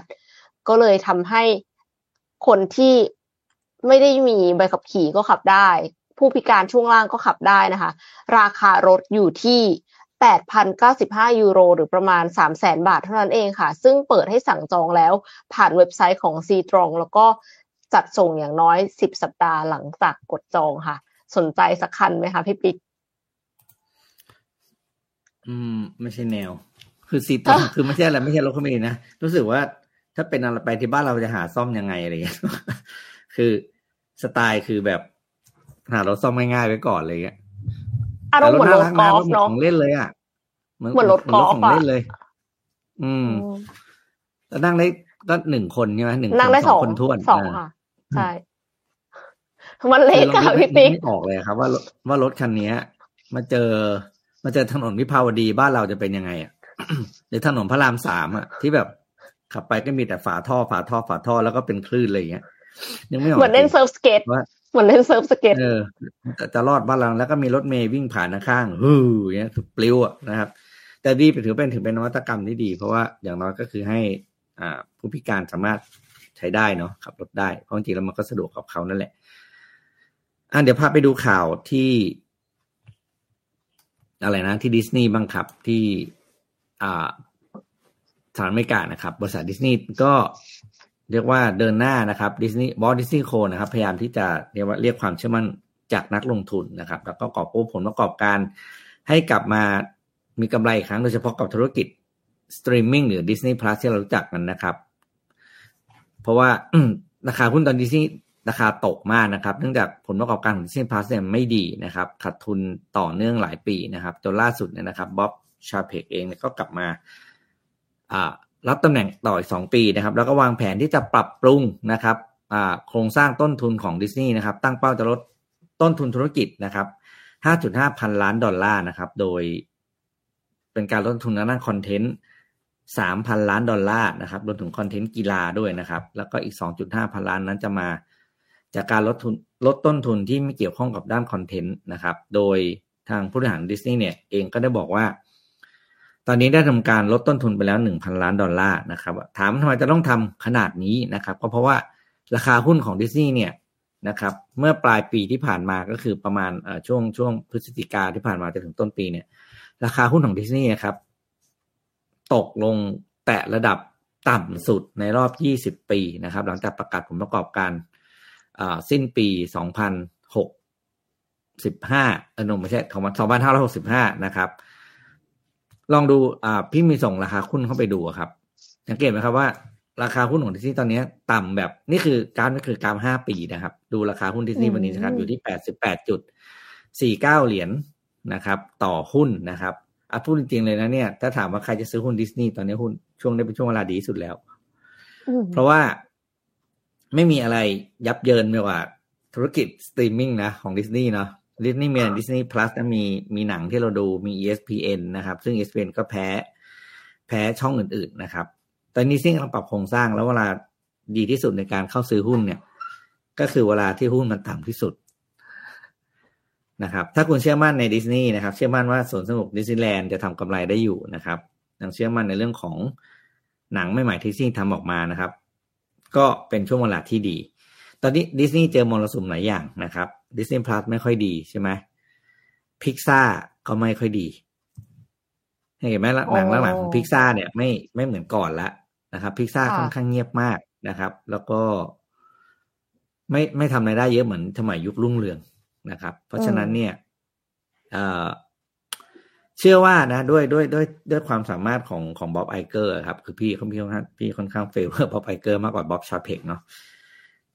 ก็เลยทำให้คนที่ไม่ได้มีใบขับขี่ก็ขับได้ผู้พิการช่วงล่างก็ขับได้นะคะราคารถอยู่ที่ แปดพันเก้าสิบห้า ยูโรหรือประมาณ สามแสน บาทเท่านั้นเองค่ะซึ่งเปิดให้สั่งจองแล้วผ่านเว็บไซต์ของ Citroën แล้วก็จัดส่งอย่างน้อยสิบสัปดาห์หลังจากกดจองค่ะสนใจสักคันไหมคะพี่ปิ๊กอืมไม่ใช่แนวคือ Citroën คือไม่ใช่อะไรไม่ใช่รถคันนี้นะรู้สึกว่าถ้าเป็นอะไรไปที่บ้านเราจะหาซ่อมยังไงอะไรเงี้ยคือสไตล์คือแบบหารถซ่อมง่ายๆไว้ก่อนอะไรเงี้ยอารมณ์เหมือนรถกอล์ฟเนาะของเล่นเลยอ่ะเหมือนรถกอล์ฟของเล่นเลยอืมแต่นั่งได้ก็หนึ่งคนใช่ไหมหนึ่งนั่งได้สองคนท้วนสองค่ะใช่มันเล็กค่ะพี่ปิ๊กออกเลยครับว่าว่ารถคันนี้มาเจอมาเจอถนนวิภาวดีบ้านเราจะเป็นยังไงอ่ะหรือถนนพระรามสามอ่ะที่แบบขับไปก็มีแต่ฝาท่อฝาท่อฝาท่อแล้วก็เป็นคลื่นอะไรอย่างเงี้ยยังไม่ออกเหมือนเล่นเซิร์ฟสเก็ตเหมือนเล่นเซิร์ฟสเก็ตเออจะรอดบ้านเราแล้วก็มีรถเมย์วิ่งผ่านข้างฮู้อย่างเงี้ยปลิวอ่ะนะครับแต่ดีถือเป็นถือเป็นนวัตกรรมที่ดีเพราะว่าอย่างน้อยก็คือให้อ่าผู้พิการสามารถใช้ได้เนาะขับรถได้เพราะจริงๆแล้วมันก็สะดวกกับเขานั่นแหละอ่ะเดี๋ยวพาไปดูข่าวที่อะไรนะที่ดิสนีย์บ้างครับที่อ่าสหรัฐอเมริกานะครับบริษัทดิสนีย์ก็เรียกว่าเดินหน้านะครับดิสนีย์วอลต์ดิสนีย์โคนะครับพยายามที่จะเรียกว่าเรียกความเชื่อมั่นจากนักลงทุนนะครับแล้วก็กอบกู้ผลประกอบการให้กลับมามีกำไรอีกครั้งโดยเฉพาะกับธุรกิจสตรีมมิ่งหรือ Disney Plus ที่เรารู้จักกันนะครับเพราะว่าราคาหุ้นตอนดิสนีย์ราคาตกมากนะครับเนื่องจากผลประกอบการของ Disney Plus เนี่ยไม่ดีนะครับขาดทุนต่อเนื่องหลายปีนะครับจนล่าสุดเนี่ยนะครับบ๊อบชาเพกเองก็กลับมา รับตำแหน่งต่ออีกสองปีนะครับแล้วก็วางแผนที่จะปรับปรุงนะครับโครงสร้างต้นทุนของดิสนีย์นะครับตั้งเป้าจะลดต้นทุนธุรกิจนะครับ ห้าจุดห้าพันล้านดอลลาร์นะครับโดยเป็นการลดต้นทุนในด้านคอนเทนต์ สามพันล้านดอลลาร์นะครับรวมถึงคอนเทนต์กีฬาด้วยนะครับแล้วก็อีก สองจุดห้าพันล้านนั้นจะมาจากการลดทุนลดต้นทุนที่ไม่เกี่ยวข้องกับด้านคอนเทนต์นะครับโดยทางผู้บริหารดิสนีย์เนี่ยเองก็ได้บอกว่าตอนนี้ได้ทำการลดต้นทุนไปแล้ว หนึ่งพันล้านดอลลาร์นะครับถามทำไมจะต้องทำขนาดนี้นะครับก็เพราะว่าราคาหุ้นของดิสนีย์เนี่ยนะครับเมื่อปลายปีที่ผ่านมาก็คือประมาณช่วงช่วงพฤศจิกาที่ผ่านมาจนถึงต้นปีเนี่ยราคาหุ้นของดิสนีย์ครับตกลงแตะระดับต่ำสุดในรอบยี่สิบปีนะครับหลังจากประกาศผลประกอบการสิ้นปีสองพันหกสิบห้าเออไม่ใช่สองพันห้าร้อยหกสิบห้านะครับลองดูพี่มีส่งราคาหุ้นเข้าไปดูครับสังเกตไหมครับว่าราคาหุ้นของดิสนีย์ตอนนี้ต่ำแบบนี่คือการก็คือการห้าปีนะครับดูราคาหุ้นดิสนีย์วันนี้นะครับอยู่ที่ แปดสิบแปดจุดสี่เก้าเหรียญนะครับต่อหุ้นนะครับอ่ะพูดจริงๆเลยนะเนี่ยถ้าถามว่าใครจะซื้อหุ้นดิสนีย์ตอนนี้หุ้นช่วงนี้เป็นช่วงเวลาดีสุดแล้วเพราะว่าไม่มีอะไรยับเยินมากกว่าธุรกิจสตรีมมิ่งนะของดิสนีย์เนาะดิสนีย์มี Disney Plus นะมีมีหนังที่เราดูมี อี เอส พี เอ็น นะครับซึ่ง อี เอส พี เอ็น ก็แพ้แพ้ช่องอื่นๆนะครับตอนนี้ซิ่งกำลังปรับโครงสร้างแล้วเวลาดีที่สุดในการเข้าซื้อหุ้นเนี่ยก็คือเวลาที่หุ้นมันต่ำที่สุดนะครับถ้าคุณเชื่อมั่นในดิสนีย์นะครับเชื่อมั่นว่าสวนสนุกดิสนีย์แลนด์จะทำกำไรได้อยู่นะครับยังเชื่อมั่นในเรื่องของหนังใหม่ๆที่ซิ่งทำออกมานะครับก็เป็นช่วงเวลาที่ดีตอนนี้ดิสนีย์เจอมรสุมหลายอย่างนะครับDisney Plus ไม่ค่อยดีใช่ไหม Pixar ก็ไม่ค่อยดีเห็นไหมหนังหลังๆของ Pixar เนี่ยไม่ไม่เหมือนก่อนละนะครับ Pixar ค่อนข้างเงียบมากนะครับแล้วก็ไม่ไม่ทำรายได้เยอะเหมือนสมัยยุครุ่งเรืองนะครับเพราะฉะนั้นเนี่ยเอ่อเชื่อว่านะด้วยด้วยด้วยด้วยความสามารถของของบ๊อบไอเกอร์ครับคือพี่เขาพี่ค่อนข้างพี่ค่อนข้างเฟเวอร์บ๊อบไอเกอร์มากกว่าบ๊อบชาเพกเนาะ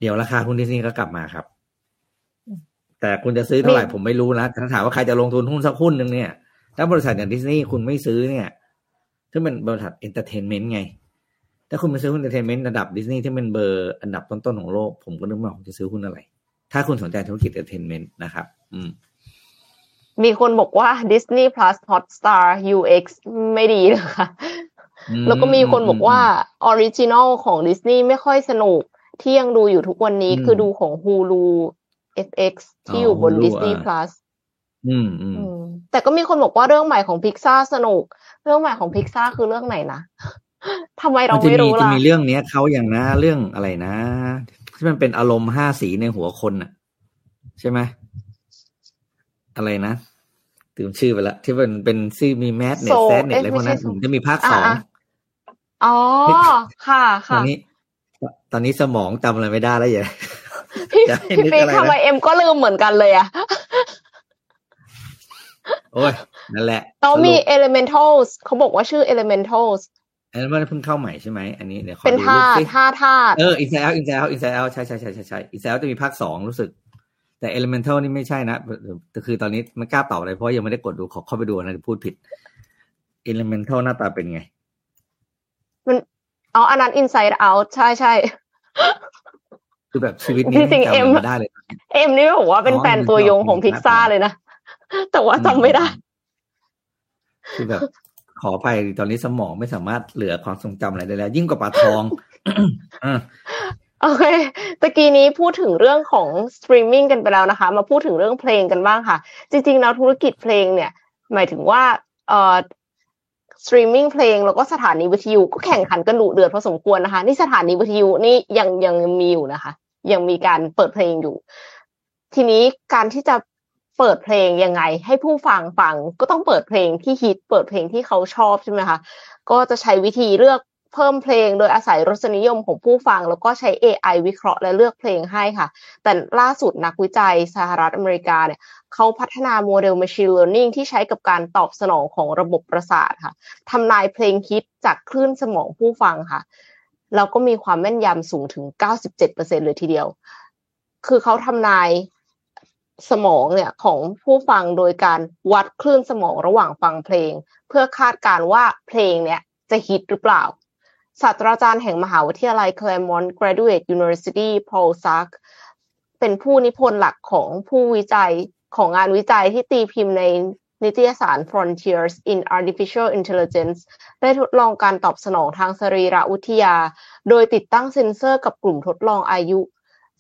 เดี๋ยวราคาหุ้นดิสนีย์ก็กลับมาครับแต่คุณจะซื้อเท่าไหร่ผมไม่รู้นะถ้าถามว่าใครจะลงทุนหุ้นสักหุ้นหนึ่งเนี่ยถ้าบริษัทอย่างดิสนีย์คุณไม่ซื้อเนี่ยซึ่งเป็นบริษัทเอนเตอร์เทนเมนต์ไงถ้าคุณไปซื้อหุ้นเอนเตอร์เทนเมนต์ระดับดิสนีย์ที่เป็นเบอร์อันดับต้นๆของโลกผมก็นึกไม่ออกผมจะซื้อหุ้นอะไรถ้าคุณสนใจธุรกิจเอนเตอร์เทนเมนต์นะครับอืมมีคนบอกว่า Disney Plus Hotstar ยู เอ็กซ์ ไม่ดีนะคะแล้วก็มีคนบอกว่า Original ของ Disney ไม่ค่อยสนุกที่ยังดูอยู่ทุกวันนี้คือดูของ Huluเอฟ เอ็กซ์ ที่อยู่บน Disney Plus อืมแต่ก็มีคนบอกว่าเรื่องใหม่ของ Pixar สนุกเรื่องใหม่ของ Pixar คือเรื่องไหนนะทำไมเราไม่รู้ล่ะจะมีเรื่องนี้เขาอย่างนะเรื่องอะไรนะที่มันเป็นอารมณ์ห้าสีในหัวคนน่ะใช่ไหมอะไรนะลืมชื่อไปละที่มันเป็นซีมีแมสเนสแซดเน็ตอะไรพวกนั้นผมจะมีภาคสองอ๋อค่ะค่ะตอนนี้ตอนนี้สมองจำอะไรไม่ได้แล้วอย่าพี่ปิ๊กทำไมเอ็มก็ลืมเหมือนกันเลยอ่ะโอ้ยนั่นแหละเรามี Elementals เขาบอกว่าชื่อ Elementals อันนั้นเพิ่งเข้าใหม่ใช่ไหมอันนี้เดี๋ยวขอดูรูปสิเป็นธาตุธาตุเออ Inside Out Inside Out Inside Out ใช่ใช่ใช่ใช่ใช่ Inside Out จะมีภาคสองรู้สึกแต่ Elemental นี่ไม่ใช่นะคือตอนนี้ไม่กล้าตอบอะไรเพราะยังไม่ได้กดดูขอเข้าไปดูนะจะพูดผิด Elemental หน้าตาเป็นไงมันอ๋ออันนั้น Inside Out ใช่ใช่คือแบบชีวิตนี้จริงๆเอ็มได้เลยเอ็มนี่บอกว่าเป็นแฟนตัวยงของพิกซ่าเลยนะแต่ว่าจำไม่ได้คือแบบขอไปตอนนี้สมองไม่สามารถเหลือความทรงจำอะไรได้แล้วยิ่งกว่าปลาทองโอเคตะกี้นี้พูดถึงเรื่องของสตรีมมิ่งกันไปแล้วนะคะมาพูดถึงเรื่องเพลงกันบ้างค่ะจริงๆแล้วธุรกิจเพลงเนี่ยหมายถึงว่าเอ่อสตรีมมิ่งเพลงแล้วก็สถานีวิทยุก็แข่งขันกันดุเดือดพอสมควรนะคะนี่สถานีวิทยุนี่ยังยังมีอยู่นะคะยังมีการเปิดเพลงอยู่ทีนี้การที่จะเปิดเพลงยังไงให้ผู้ฟังฟังก็ต้องเปิดเพลงที่ฮิตเปิดเพลงที่เขาชอบใช่ไหมคะก็จะใช้วิธีเลือกเพิ่มเพลงโดยอาศัยรสนิยมของผู้ฟังแล้วก็ใช้ เอ ไอ วิเคราะห์และเลือกเพลงให้ค่ะแต่ล่าสุดนักวิจัยสหรัฐอเมริกาเนี่ยเขาพัฒนาโมเดล Machine Learning ที่ใช้กับการตอบสนองของระบบประสาทค่ะทำนายเพลงฮิตจากคลื่นสมองผู้ฟังค่ะแล้วก็มีความแม่นยำสูงถึง เก้าสิบเจ็ดเปอร์เซ็นต์ เลยทีเดียวคือเขาทำนายสมองเนี่ยของผู้ฟังโดยการวัดคลื่นสมองระหว่างฟังเพลงเพื่อคาดการณ์ว่าเพลงเนี่ยจะฮิตหรือเปล่า ศาสตราจารย์แห่งมหาวิทยาลัย Claremont Graduate University Paul Sark เป็นผู้นิพนธ์หลักของผู้วิจัยของงานวิจัยที่ตีพิมพ์ในนิตยสาร Frontiers in Artificial Intelligence ได้ทดลองการตอบสนองทางสรีรวิทยาโดยติดตั้งเซ็นเซอร์กับกลุ่มทดลองอายุ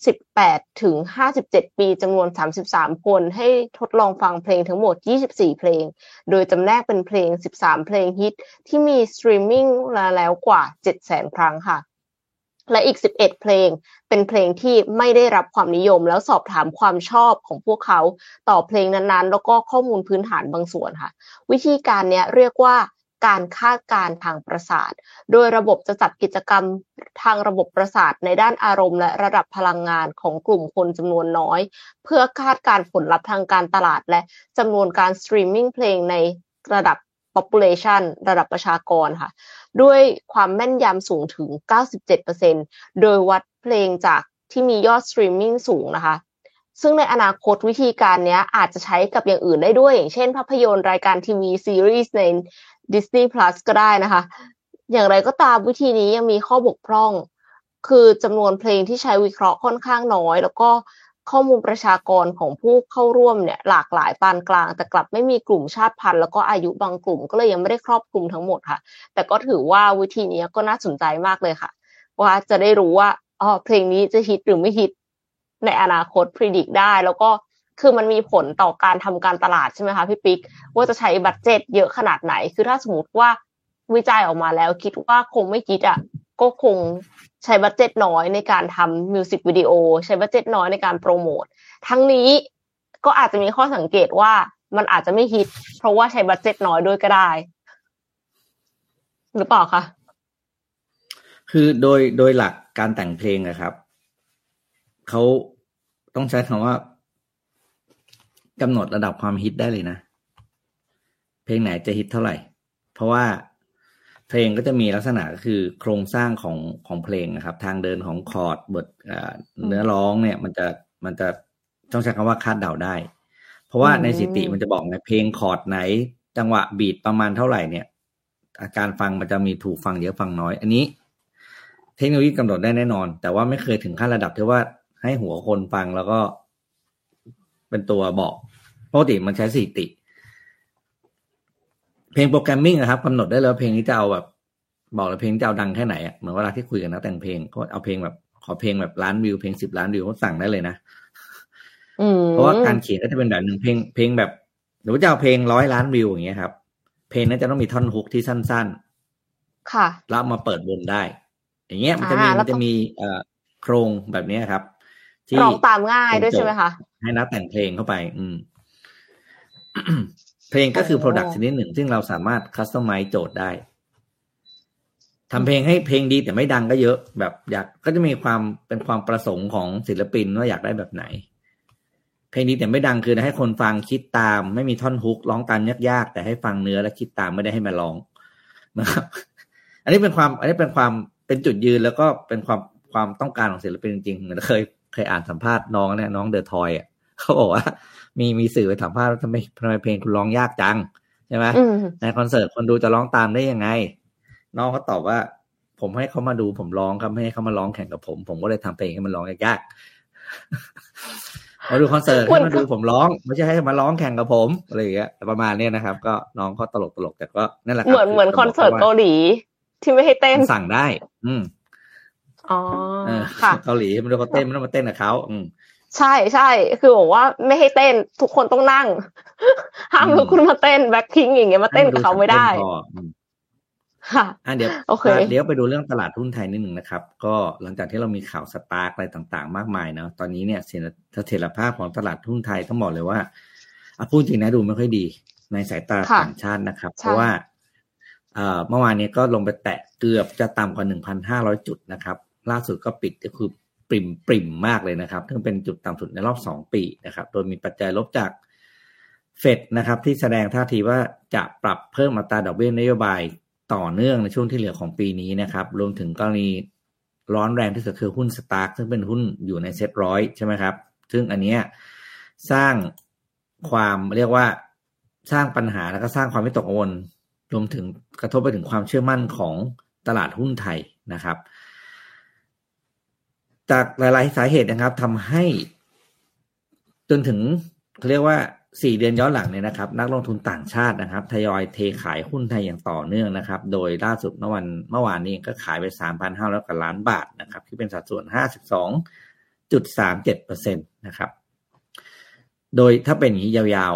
สิบแปดถึงห้าสิบเจ็ดปีจำนวนสามสิบสามคนให้ทดลองฟังเพลงทั้งหมดยี่สิบสี่เพลงโดยจำแนกเป็นเพลงสิบสามเพลงฮิตที่มีสตรีมมิ่งแล้วกว่า เจ็ดแสน ครั้งค่ะและอีกสิบเอ็ดเพลงเป็นเพลงที่ไม่ได้รับความนิยมแล้วสอบถามความชอบของพวกเขาต่อเพลงนั้นๆแล้วก็ข้อมูลพื้นฐานบางส่วนค่ะวิธีการเนี้ยเรียกว่าการคาดการณ์ทางประสาทโดยระบบจะจัดกิจกรรมทางระบบประสาทในด้านอารมณ์และระดับพลังงานของกลุ่มคนจำนวนน้อยเพื่อคาดการณ์ผลลัพธ์ทางการตลาดและจำนวนการสตรีมมิ่งเพลงในระดับ population ระดับประชากรค่ะด้วยความแม่นยำสูงถึง เก้าสิบเจ็ดเปอร์เซ็นต์ โดยวัดเพลงจากที่มียอดสตรีมมิ่งสูงนะคะซึ่งในอนาคตวิธีการนี้อาจจะใช้กับอย่างอื่นได้ด้วยอย่างเช่นภาพยนตร์รายการทีวีซีรีส์ใน Disney Plus ก็ได้นะคะอย่างไรก็ตามวิธีนี้ยังมีข้อบกพร่องคือจำนวนเพลงที่ใช้วิเคราะห์ค่อนข้างน้อยแล้วก็ข้อมูลประชากรของผู้เข้าร่วมเนี่ยหลากหลายปานกลางแต่กลับไม่มีกลุ่มชาติพันธุ์แล้วก็อายุบางกลุ่มก็เลยยังไม่ได้ครอบคลุมทั้งหมดค่ะแต่ก็ถือว่าวิธีนี้ก็น่าสนใจมากเลยค่ะว่าจะได้รู้ว่าอ๋อเพลงนี้จะฮิตหรือไม่ฮิตในอนาคตพิจิตรได้แล้วก็คือมันมีผลต่อการทำการตลาดใช่ไหมคะพี่ปิ๊กว่าจะใช้บัดเจ็ตเยอะขนาดไหนคือถ้าสมมติว่าวิจัยออกมาแล้วคิดว่าคงไม่คิดอ่ะก็คงใช้บัดเจ็ตน้อยในการทำมิวสิกวิดีโอใช้บัดเจ็ตน้อยในการโปรโมททั้งนี้ก็อาจจะมีข้อสังเกตว่ามันอาจจะไม่ฮิตเพราะว่าใช้บัดเจ็ตน้อยด้วยก็ได้หรือเปล่าคะคือโดยโดยหลักการแต่งเพลงนะครับเขาต้องใช้คำว่ากำหนดระดับความฮิตได้เลยนะเพลงไหนจะฮิตเท่าไหร่เพราะว่าเพลงก็จะมีลักษณะก็คือโครงสร้างของของเพลงนะครับทางเดินของคอร์ดบทเนื้อร้องเนี่ยมันจะมันจะต้องใช้คำว่าคาดเดาได้เพราะว่าในสถิติมันจะบอกในเพลงคอร์ดไหนจังหวะบีทประมาณเท่าไหร่เนี่ยอาการฟังมันจะมีถูกฟังเยอะฟังน้อยอันนี้เทคโนโลยีกำหนดได้แน่นอนแต่ว่าไม่เคยถึงขั้นระดับที่ว่าให้หัวคนฟังแล้วก็เป็นตัวบอกปกติมันใช้สถิติเพลงโปรแกรมมิ่งนะครับกำหนดได้แล้วเพลงนี้จะเอาแบบบอกเลยเพลงจะเอาดังแค่ไหนอ่ะเหมือนเวลาที่คุยกันนะแต่งเพลงก็เอาเพลงแบบขอเพลงแบบล้านวิวเพลงสิบล้านวิวก็สั่งได้เลยนะเพราะว่าการเขียนก็จะเป็นแบบหนึ่งเพลงเพลงแบบหรือว่าจะเอาเพลงร้อยล้านวิวอย่างเงี้ยครับเพลงนั้นจะต้องมีท่อนฮุกที่สั้นๆค่ะแล้วมาเปิดวนได้อย่างเงี้ยมันจะมีมันจะมีเอ่อโครงแบบนี้ครับร้องตามง่ายด้วยใช่ไหมคะให้นักแต่งเพลงเข้าไปอืม เพลงก็คือ product ชนิดหนึ่งซึ่งเราสามารถ customize โจทย์ได้ทำเพลงให้เพลงดีแต่ไม่ดังก็เยอะแบบอยากก็จะมีความเป็นความประสงค์ของศิลปินว่าอยากได้แบบไหนเพลงดีแต่ไม่ดังคือให้คนฟังคิดตามไม่มีท่อนฮุกร้องตามยากๆแต่ให้ฟังเนื้อและคิดตามไม่ได้ให้มาร้องนะครับอันนี้เป็นความอันนี้เป็นความเป็นจุดยืนแล้วก็เป็นความความต้องการของศิลปินจริงๆเหมือนเคยเคยอ่านสัมภาษณ์น้องเนี่ยน้องเดอะทอยอ่ะเขาบอกว่ามีมีสื่อไปสัมภาษณ์ว่าทำไมทำไมเพลงคุณร้องยากจังใช่ไหมในคอนเสิร์ตคนดูจะร้องตามได้ยังไงน้องเขาตอบว่าผมให้เขามาดูผมร้องครับไม่ให้เขามาร้องแข่งกับผมผมก็เลยทำเพลงให้มันร้องยากๆมาดูคอนเสิร์ตให้มาดูผมร้องไม่ใช่ให้มาร้องแข่งกับผมอะไรอย่างเงี้ยประมาณนี้นะครับก็น้องเขาตลกตลกแต่ก็นั่นแหละเหมือนเหมือนคอนเสิร์ตเกาหลีที่ไม่ให้เต้นสั่งได้อืมอ๋อค่ะเกาหลีมันต้องเต้นมันต้องมาเต้นกับเขาอืมใช่ใช่คือบอกว่าไม่ให้เต้นทุกคนต้องนั่งห้ามลูกคุณมาเต้นแบล็คพิงค์อย่างเงี้ยมาเต้นกับเขาไม่ได้ค่ะอ่ะเดี๋ยวเดี๋ยวไปดูเรื่องตลาดหุ้นไทยนิดหนึ่งนะครับก็หลังจากที่เรามีข่าวสตาร์กอะไรต่างๆมากมายเนาะตอนนี้เนี่ยเสถียรภาพของตลาดหุ้นไทยต้องบอกเลยว่าพูดจริงนะดูไม่ค่อยดีในสายตาต่างชาตินะครับเพราะว่าเมื่อวานนี้ก็ลงไปแตะเกือบจะต่ำกว่า หนึ่งพันห้าร้อย จุดนะครับล่าสุดก็ปิดก็คือปริ่มปริ่มมากเลยนะครับซึ่งเป็นจุดต่ำสุดในรอบสองปีนะครับโดยมีปัจจัยลบจากเฟดนะครับที่แสดงท่าทีว่าจะปรับเพิ่มอัตราดอกเบี้ยนโยบายต่อเนื่องในช่วงที่เหลือของปีนี้นะครับรวมถึงกรณีร้อนแรงที่สุดคือหุ้นสตาร์คซึ่งเป็นหุ้นอยู่ในเซ็ตร้อยใช่ไหมครับซึ่งอันนี้สร้างความเรียกว่าสร้างปัญหาแล้วก็สร้างความวิตกกังวลรวมถึงกระทบไปถึงความเชื่อมั่นของ ตลาดหุ้นไทยนะครับจากหลายๆสาเหตุนะครับทำให้จนถึงเขาเรียกว่าสี่เดือนย้อนหลังเนี่ยนะครับนักลงทุนต่างชาตินะครับทยอยเทขายหุ้นไทยอย่างต่อเนื่องนะครับโดยล่าสุดเมื่อวันเมื่อวานนี้ก็ขายไป สามพันห้าร้อย กว่าล้านบาทนะครับที่เป็นสัดส่วน ห้าสิบสองจุดสามเจ็ดเปอร์เซ็นต์ นะครับโดยถ้าเป็นอย่างนี้ยาว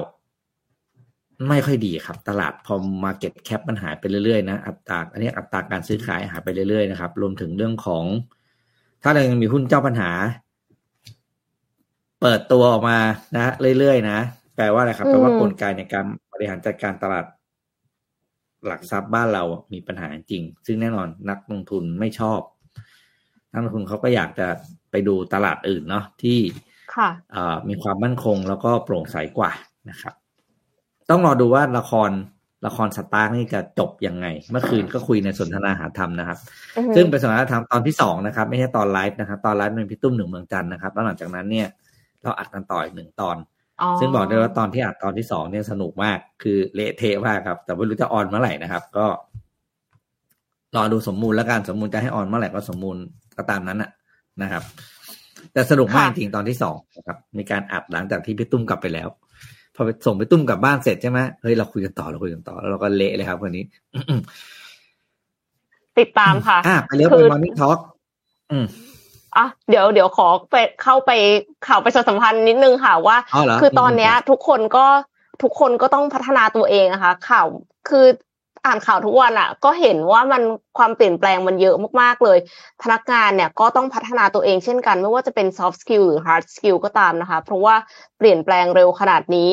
ๆไม่ค่อยดีครับตลาดพอ market cap มันหายไปเรื่อยๆนะอัตราอันนี้อัตราการซื้อขายหายไปเรื่อยๆนะครับรวมถึงเรื่องของถ้าเรายังมีหุ้นเจ้าปัญหาเปิดตัวออกมานะเรื่อยๆนะแปลว่าอะไรครับแปลว่ากลไกในการบริหารจัดการตลาดหลักทรัพย์บ้านเรามีปัญหาจริงซึ่งแน่นอนนักลงทุนไม่ชอบนักลงทุนเขาก็อยากจะไปดูตลาดอื่นเนาะที่มีความมั่นคงแล้วก็โปร่งใสกว่านะครับต้องรอดูว่าละครละครสตาร์คนี่จะจบยังไงเมื่อคืนก็คุยในสนทนาหาธรรมนะครับซึ่งเป็นสนทนาธรรมตอนที่สองนะครับไม่ใช่ตอนไลฟ์นะครับตอนไลฟ์เป็นพี่ตุ้มหนึ่งเมืองจันทร์นะครับแล้วหลังจากนั้นเนี่ยเราอัดกันต่ออีกหนึ่งตอนซึ่งบอกได้ว่าตอนที่อัดตอนที่สองเนี่ยสนุกมากคือเละเทะมากครับแต่ไม่รู้จะออนเมื่อไหร่นะครับก็รอดูสมมูลแล้วกันสมมูลจะให้ออนเมื่อไหร่ก็สมมูลก็ตามนั้นน่ะนะครับแต่สนุกมากจริงตอนที่สองนะครับมีการอัดหลังจากที่พี่ตุ้มกลับไปแล้วพอส่งพี่ตุ้มกลับบ้านเสร็จใช่มั้ยเฮ้ยเราคุยกันต่อเราคุยกันต่อแล้วเราก็เละเลยครับวันนี้ ติดตามค่ะอ่ะไปเร็วไป Morning Talk อืมอ่ะเดี๋ยวเดี๋ยวขอไปเข้าไปข่าวประชาสัมพันธ์นิดนึงค่ะว่าคือตอนเนี้ยทุกคนก็ทุกคนก็ต้องพัฒนาตัวเองนะคะข่าวคืออ่านข่าวทุกวันอ่ะก็เห็นว่ามันความเปลี่ยนแปลงมันเยอะมากๆเลยพนักงานเนี่ยก็ต้องพัฒนาตัวเองเช่นกันไม่ว่าจะเป็น soft skill หรือ hard skill ก็ตามนะคะเพราะว่าเปลี่ยนแปลงเร็วขนาดนี้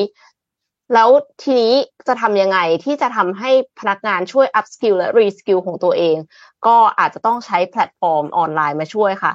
แล้วทีนี้จะทำยังไงที่จะทำให้พนักงานช่วย up skill และ re skill ของตัวเองก็อาจจะต้องใช้แพลตฟอร์มออนไลน์มาช่วยค่ะ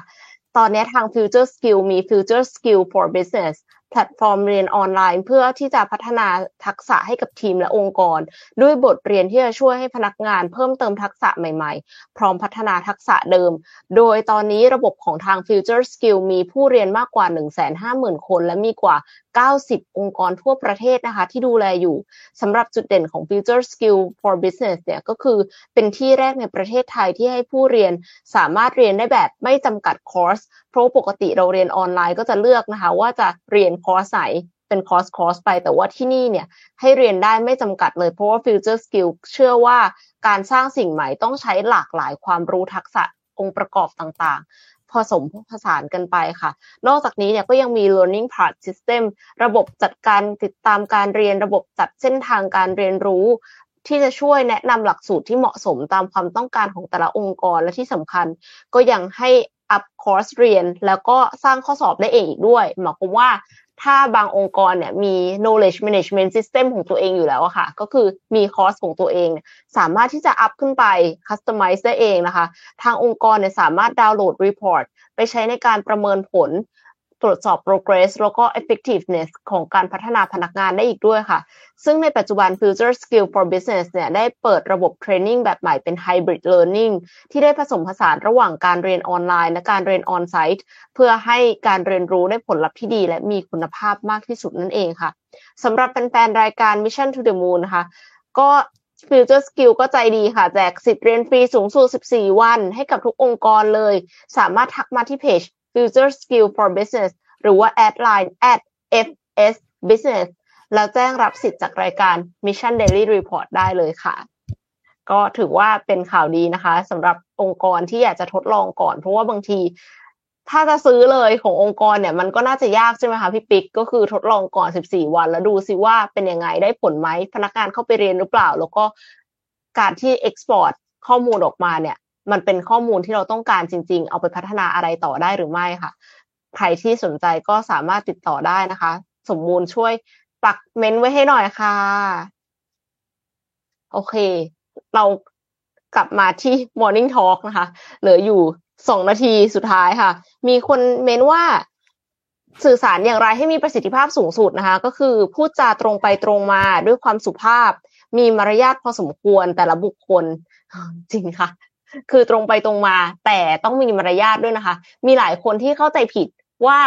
ตอนนี้ทาง Future Skill มี Future Skill for Business แพลตฟอร์มเรียนออนไลน์เพื่อที่จะพัฒนาทักษะให้กับทีมและองค์กรด้วยบทเรียนที่จะช่วยให้พนักงานเพิ่มเติมทักษะใหม่ๆพร้อมพัฒนาทักษะเดิมโดยตอนนี้ระบบของทาง Future Skill มีผู้เรียนมากกว่า หนึ่งแสนห้าหมื่น คนและมีกว่าเก้าสิบองค์กรทั่วประเทศนะคะที่ดูแลอยู่สำหรับจุดเด่นของ Future Skill for Business เนี่ยก็คือเป็นที่แรกในประเทศไทยที่ให้ผู้เรียนสามารถเรียนได้แบบไม่จำกัดคอร์สเพราะปกติเราเรียนออนไลน์ก็จะเลือกนะคะว่าจะเรียนคอร์สไหนเป็นคอร์สคอร์สไปแต่ว่าที่นี่เนี่ยให้เรียนได้ไม่จำกัดเลยเพราะว่า Future Skill เชื่อว่าการสร้างสิ่งใหม่ต้องใช้หลากหลายความรู้ทักษะองค์ประกอบต่างๆผสมผสานกันไปค่ะนอกจากนี้เนี่ยก็ยังมี learning path system ระบบจัดการติดตามการเรียนระบบจัดเส้นทางการเรียนรู้ที่จะช่วยแนะนำหลักสูตรที่เหมาะสมตามความต้องการของแต่ละองค์กรและที่สำคัญก็ยังให้อัพคอร์สเรียนแล้วก็สร้างข้อสอบได้เองอีกด้วยหมายความว่าถ้าบางองค์กรเนี่ยมี knowledge management system ของตัวเองอยู่แล้วอะค่ะก็คือมีคอร์สของตัวเองสามารถที่จะอัพขึ้นไป customize ได้เองนะคะทางองค์กรเนี่ยสามารถดาวน์โหลด report ไปใช้ในการประเมินผลตรวจสอบ progress แล้วก็ effectiveness ของการพัฒนาพนักงานได้อีกด้วยค่ะซึ่งในปัจจุบัน Future Skill for Business เนี่ยได้เปิดระบบเทรนนิ่งแบบใหม่เป็น hybrid learning ที่ได้ผสมผสานระหว่างการเรียนออนไลน์และการเรียนออนไซต์เพื่อให้การเรียนรู้ได้ผลลัพธ์ที่ดีและมีคุณภาพมากที่สุดนั่นเองค่ะสำหรับแฟนๆรายการ Mission to the Moon นะคะก็ Future Skill ก็ใจดีค่ะแจกสิทธิ์เรียนฟรีสูงสุดสิบสี่วันให้กับทุกองค์กรเลยสามารถทักมาที่เพจFuture Skill for Business หรือว่า Adline at เอฟ เอส Business แล้วแจ้งรับสิทธิ์จากรายการ Mission Daily Report ได้เลยค่ะก็ถือว่าเป็นข่าวดีนะคะสำหรับองค์กรที่อยากจะทดลองก่อนเพราะว่าบางทีถ้าจะซื้อเลยขององค์กรเนี่ยมันก็น่าจะยากใช่ไหมคะพี่ปิ๊กก็คือทดลองก่อนสิบสี่วันแล้วดูซิว่าเป็นยังไงได้ผลไหมพนักงานเข้าไปเรียนหรือเปล่าแล้วก็การที่ export ข้อมูลออกมาเนี่ยมันเป็นข้อมูลที่เราต้องการจริงๆเอาไปพัฒนาอะไรต่อได้หรือไม่ค่ะใครที่สนใจก็สามารถติดต่อได้นะคะสมมูลช่วยปักเม้นไว้ให้หน่อยค่ะโอเคเรากลับมาที่ Morning Talk นะคะเหลืออยู่สองนาทีสุดท้ายค่ะมีคนเม้นว่าสื่อสารอย่างไรให้มีประสิทธิภาพสูงสุดนะคะก็คือพูดจาตรงไปตรงมาด้วยความสุภาพมีมารยาทพอสมควรแต่ละบุคคลจริงค่ะคือตรงไปตรงมาแต่ต้องมีมารยาทด้วยนะคะมีหลายคนที่เข้าใจผิดว่า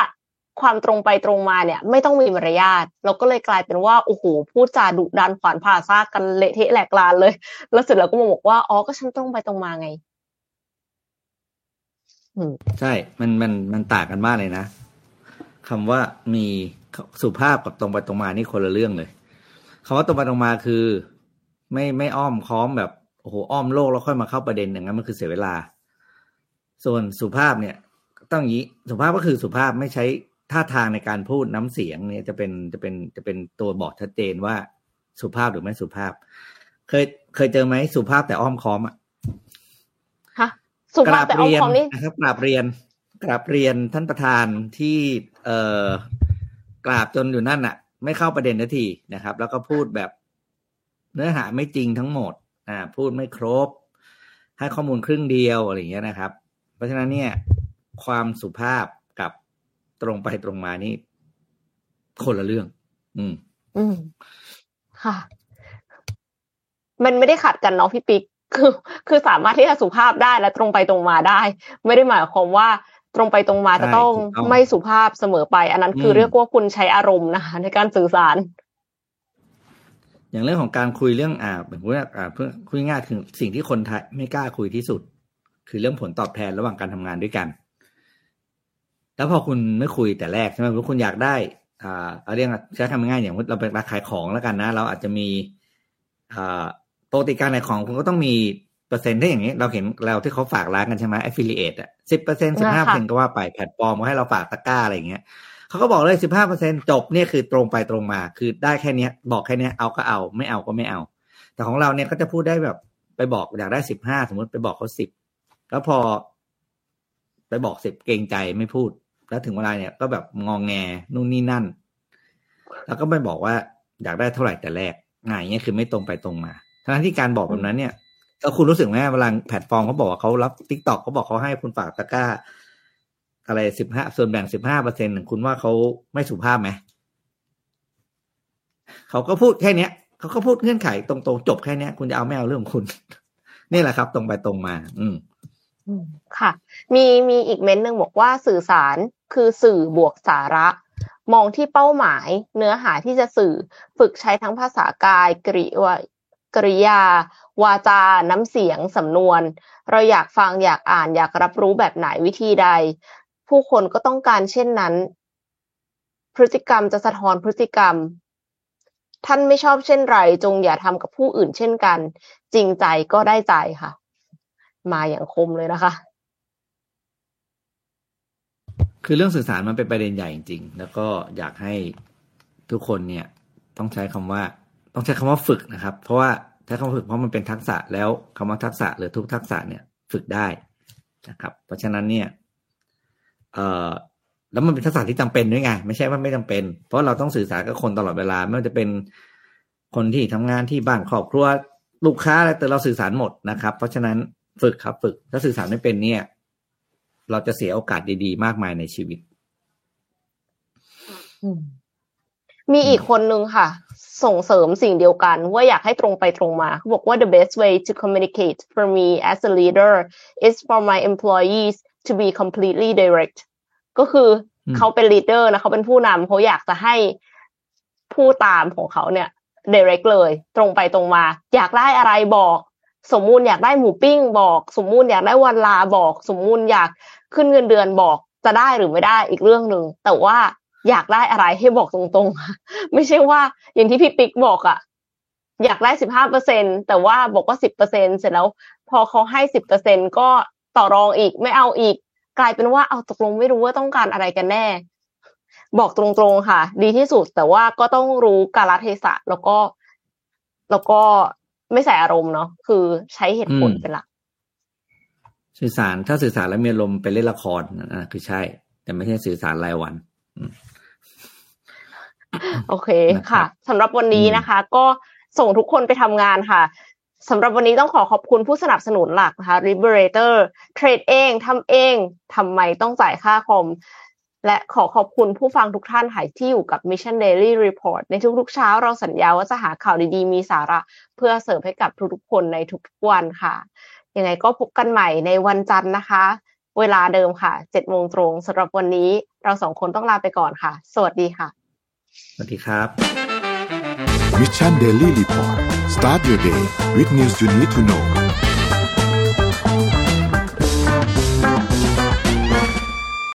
ความตรงไปตรงมาเนี่ยไม่ต้องมีมารยาทเราก็เลยกลายเป็นว่าโอ้โหพูดจาดุดันขวานผ่าซากกันเละเทะแหลกลานเลยแล้วเสร็จแล้วก็มาบอกว่าอ๋อก็ฉันตรงไปตรงมาไง ใช่มันมันมันต่างกันมากเลยนะคำว่ามีสุภาพกับตรงไปตรงมานี่คนละเรื่องเลยคำว่าตรงไปตรงมาคือไม่ไม่อ้อมค้อมแบบโอ้โหอ้อมโลกแล้วค่อยมาเข้าประเด็นอย่างนั้นมันคือเสียเวลาส่วนสุภาพเนี่ยต้องอย่างนี้สุภาพก็คือสุภาพไม่ใช้ท่าทางในการพูดน้ำเสียงเนี่ยจะเป็นจะเป็นจะเป็นตัวบอกชัดเจนว่าสุภาพหรือไม่สุภาพเคยเคยเจอไหมสุภาพแต่อ้อมค้อมอ่ะฮะสุภาพแต่อ้อมค้อมนี่นะครับกราบเรียนกราบเรียนท่านประธานที่เอ่อกราบจนอยู่นั่นน่ะไม่เข้าประเด็นนาทีนะครับแล้วก็พูดแบบเนื้อหาไม่จริงทั้งหมดอ่าพูดไม่ครบให้ข้อมูลครึ่งเดียวอะไรอย่างเงี้ยนะครับเพราะฉะนั้นเนี่ยความสุภาพกับตรงไปตรงมานี่คนละเรื่องอืมอืมค่ะมันไม่ได้ขัดกันเนาะพี่ปิ๊กคือคือสามารถที่จะสุภาพได้และตรงไปตรงมาได้ไม่ได้หมายความว่าตรงไปตรงมาจะต้องไม่สุภาพเสมอไปอันนั้นคือเรียกว่าคุณใช้อารมณ์นะคะในการสื่อสารอย่างเรื่องของการคุยเรื่องอ่าเหมือนว่าอ่าเพื่อคุยง่ายถึงสิ่งที่คนไทยไม่กล้าคุยที่สุดคือเรื่องผลตอบแทนระหว่างการทำงานด้วยกันแล้วพอคุณไม่คุยแต่แรกใช่ไหมว่าคุณอยากได้อ่าเอาเรื่องใช้คำง่ายอย่างเราเป็นร้านขายของแล้วกันนะเราอาจจะมีอ่าปกติการขายของคุณก็ต้องมีเปอร์เซ็นต์ได้อย่างนี้เราเห็นเราที่เขาฝากร้านกันใช่ไหม affiliate อ่ะ สิบเปอร์เซ็นต์ สิบห้าเปอร์เซ็นต์ ก็ว่าไปแพลตฟอร์มก็ให้เราฝากตะกร้าอะไรอย่างเงี้ยเขาก็บอกเลย สิบห้าเปอร์เซ็นต์ จบเนี่ยคือตรงไปตรงมาคือได้แค่นี้บอกแค่นี้เอาก็เอาไม่เอาก็ไม่เอาแต่ของเราเนี่ยก็จะพูดได้แบบไปบอกอยากได้สิบห้าสมมติไปบอกเขาสิบแล้วพอไปบอกสิบเกรงใจไม่พูดแล้วถึงเวลาเนี่ยก็แบบงองแงนู่นนี่นั่นแล้วก็ไม่บอกว่าอยากได้เท่าไหร่แต่แรกง่ายเงี้ยคือไม่ตรงไปตรงมาทั้งที่การบอกแบบนั้นเนี่ยก็คุณรู้สึกไหมเวลาแพลตฟอร์มเขาบอกว่าเขารับ TikTok เขาบอกเขาให้คุณฝากตะกร้าอะไรสิบห้าส่วนแบ่ง สิบห้าเปอร์เซ็นต์ คุณว่าเขาไม่สุภาพไหมเขาก็พูดแค่นี้เขาก็พูดเงื่อนไขตรงๆจบแค่นี้คุณจะเอาไม่เอาเรื่องของคุณนี่แหละครับตรงไปตรงมาอืมค่ะมีมีอีกเม้นต์นึงบอกว่าสื่อสารคือสื่อบวกสาระมองที่เป้าหมายเนื้อหาที่จะสื่อฝึกใช้ทั้งภาษากายกริวะกริยาวาจาน้ำเสียงสำนวนเราอยากฟังอยากอ่านอยากรับรู้แบบไหนวิธีใดผู้คนก็ต้องการเช่นนั้นพฤติกรรมจะสะท้อนพฤติกรรมท่านไม่ชอบเช่นไรจงอย่าทำกับผู้อื่นเช่นกันจริงใจก็ได้ใจค่ะมาอย่างคมเลยนะคะคือเรื่องสื่อสารมันเป็นประเด็นใหญ่จริงๆแล้วก็อยากให้ทุกคนเนี่ยต้องใช้คำว่าต้องใช้คำว่าฝึกนะครับเพราะว่าใช้คำว่าฝึกเพราะมันเป็นทักษะแล้วคำว่าทักษะหรือทุกทักษะเนี่ยฝึกได้นะครับเพราะฉะนั้นเนี่ยเอ่อแล้วมันเป็นทักษะที่จำเป็นด้วยไงไม่ใช่ว่าไม่จำเป็นเพราะเราต้องสื่อสารกับคนตลอดเวลาไม่ว่าจะเป็นคนที่ทำงานที่บ้านครอบครัวลูกค้าอะไรแต่เราสื่อสารหมดนะครับเพราะฉะนั้นฝึกครับฝึกถ้าสื่อสารไม่เป็นเนี่ยเราจะเสียโอกาสดีๆมากมายในชีวิตมีอีกคนนึงค่ะส่งเสริมสิ่งเดียวกันว่าอยากให้ตรงไปตรงมาเขาบอกว่า the best way to communicate for me as a leader is for my employees to be completely direct ก็คือเขาเป็น leader นะเขาเป็นผู้นำเขาอยากจะให้ผู้ตามของเขาเนี่ย direct เลยตรงไปตรงมาอยากได้อะไรบอกสมมุติอยากได้หมูปิ้งบอกสมมุติอยากได้วันลาบอกสมมุติอยากขึ้นเงินเดือนบอกจะได้หรือไม่ได้อีกเรื่องนึงแต่ว่าอยากได้อะไรให้บอกตรงๆไม่ใช่ว่าอย่างที่พี่ปิ๊กบอกอ่ะอยากได้ สิบห้าเปอร์เซ็นต์ แต่ว่าบอกว่า สิบเปอร์เซ็นต์ เสร็จแล้วพอเขาให้ สิบเปอร์เซ็นต์ ก็ต่อรองอีกไม่เอาอีกกลายเป็นว่าเอาตกลงไม่รู้ว่าต้องการอะไรกันแน่บอกตรงๆค่ะดีที่สุดแต่ว่าก็ต้องรู้กาลเทศะแล้วก็แล้วก็ไม่ใส่อารมณ์เนาะคือใช้เหตุผลเป็นหลักสื่อสารถ้าสื่อสารแล้วมีอารมณ์ไปเล่นละครอ่ะคือใช่แต่ไม่ใช่สื่อสารรายวันโอเคค่ะสำหรับวันนี้นะคะก็ส่งทุกคนไปทำงานค่ะสำหรับวันนี้ต้องขอขอบคุณผู้สนับสนุนหลักนะคะ Liberator Trade เองทำเองทำไมต้องจ่ายค่าคอมและขอขอบคุณผู้ฟังทุกท่านค่ะที่อยู่กับ Mission Daily Report ในทุกๆเช้าเราสัญญาว่าจะหาข่าวดีๆมีสาระเพื่อเสิร์ฟให้กับทุกๆคนในทุกวันค่ะยังไงก็พบกันใหม่ในวันจันทร์นะคะเวลาเดิมค่ะ เจ็ดโมง นตรงสำหรับวันนี้เราสองคนต้องลาไปก่อนค่ะสวัสดีค่ะสวัสดีครับ Mission Daily Report Start your day with news you need to know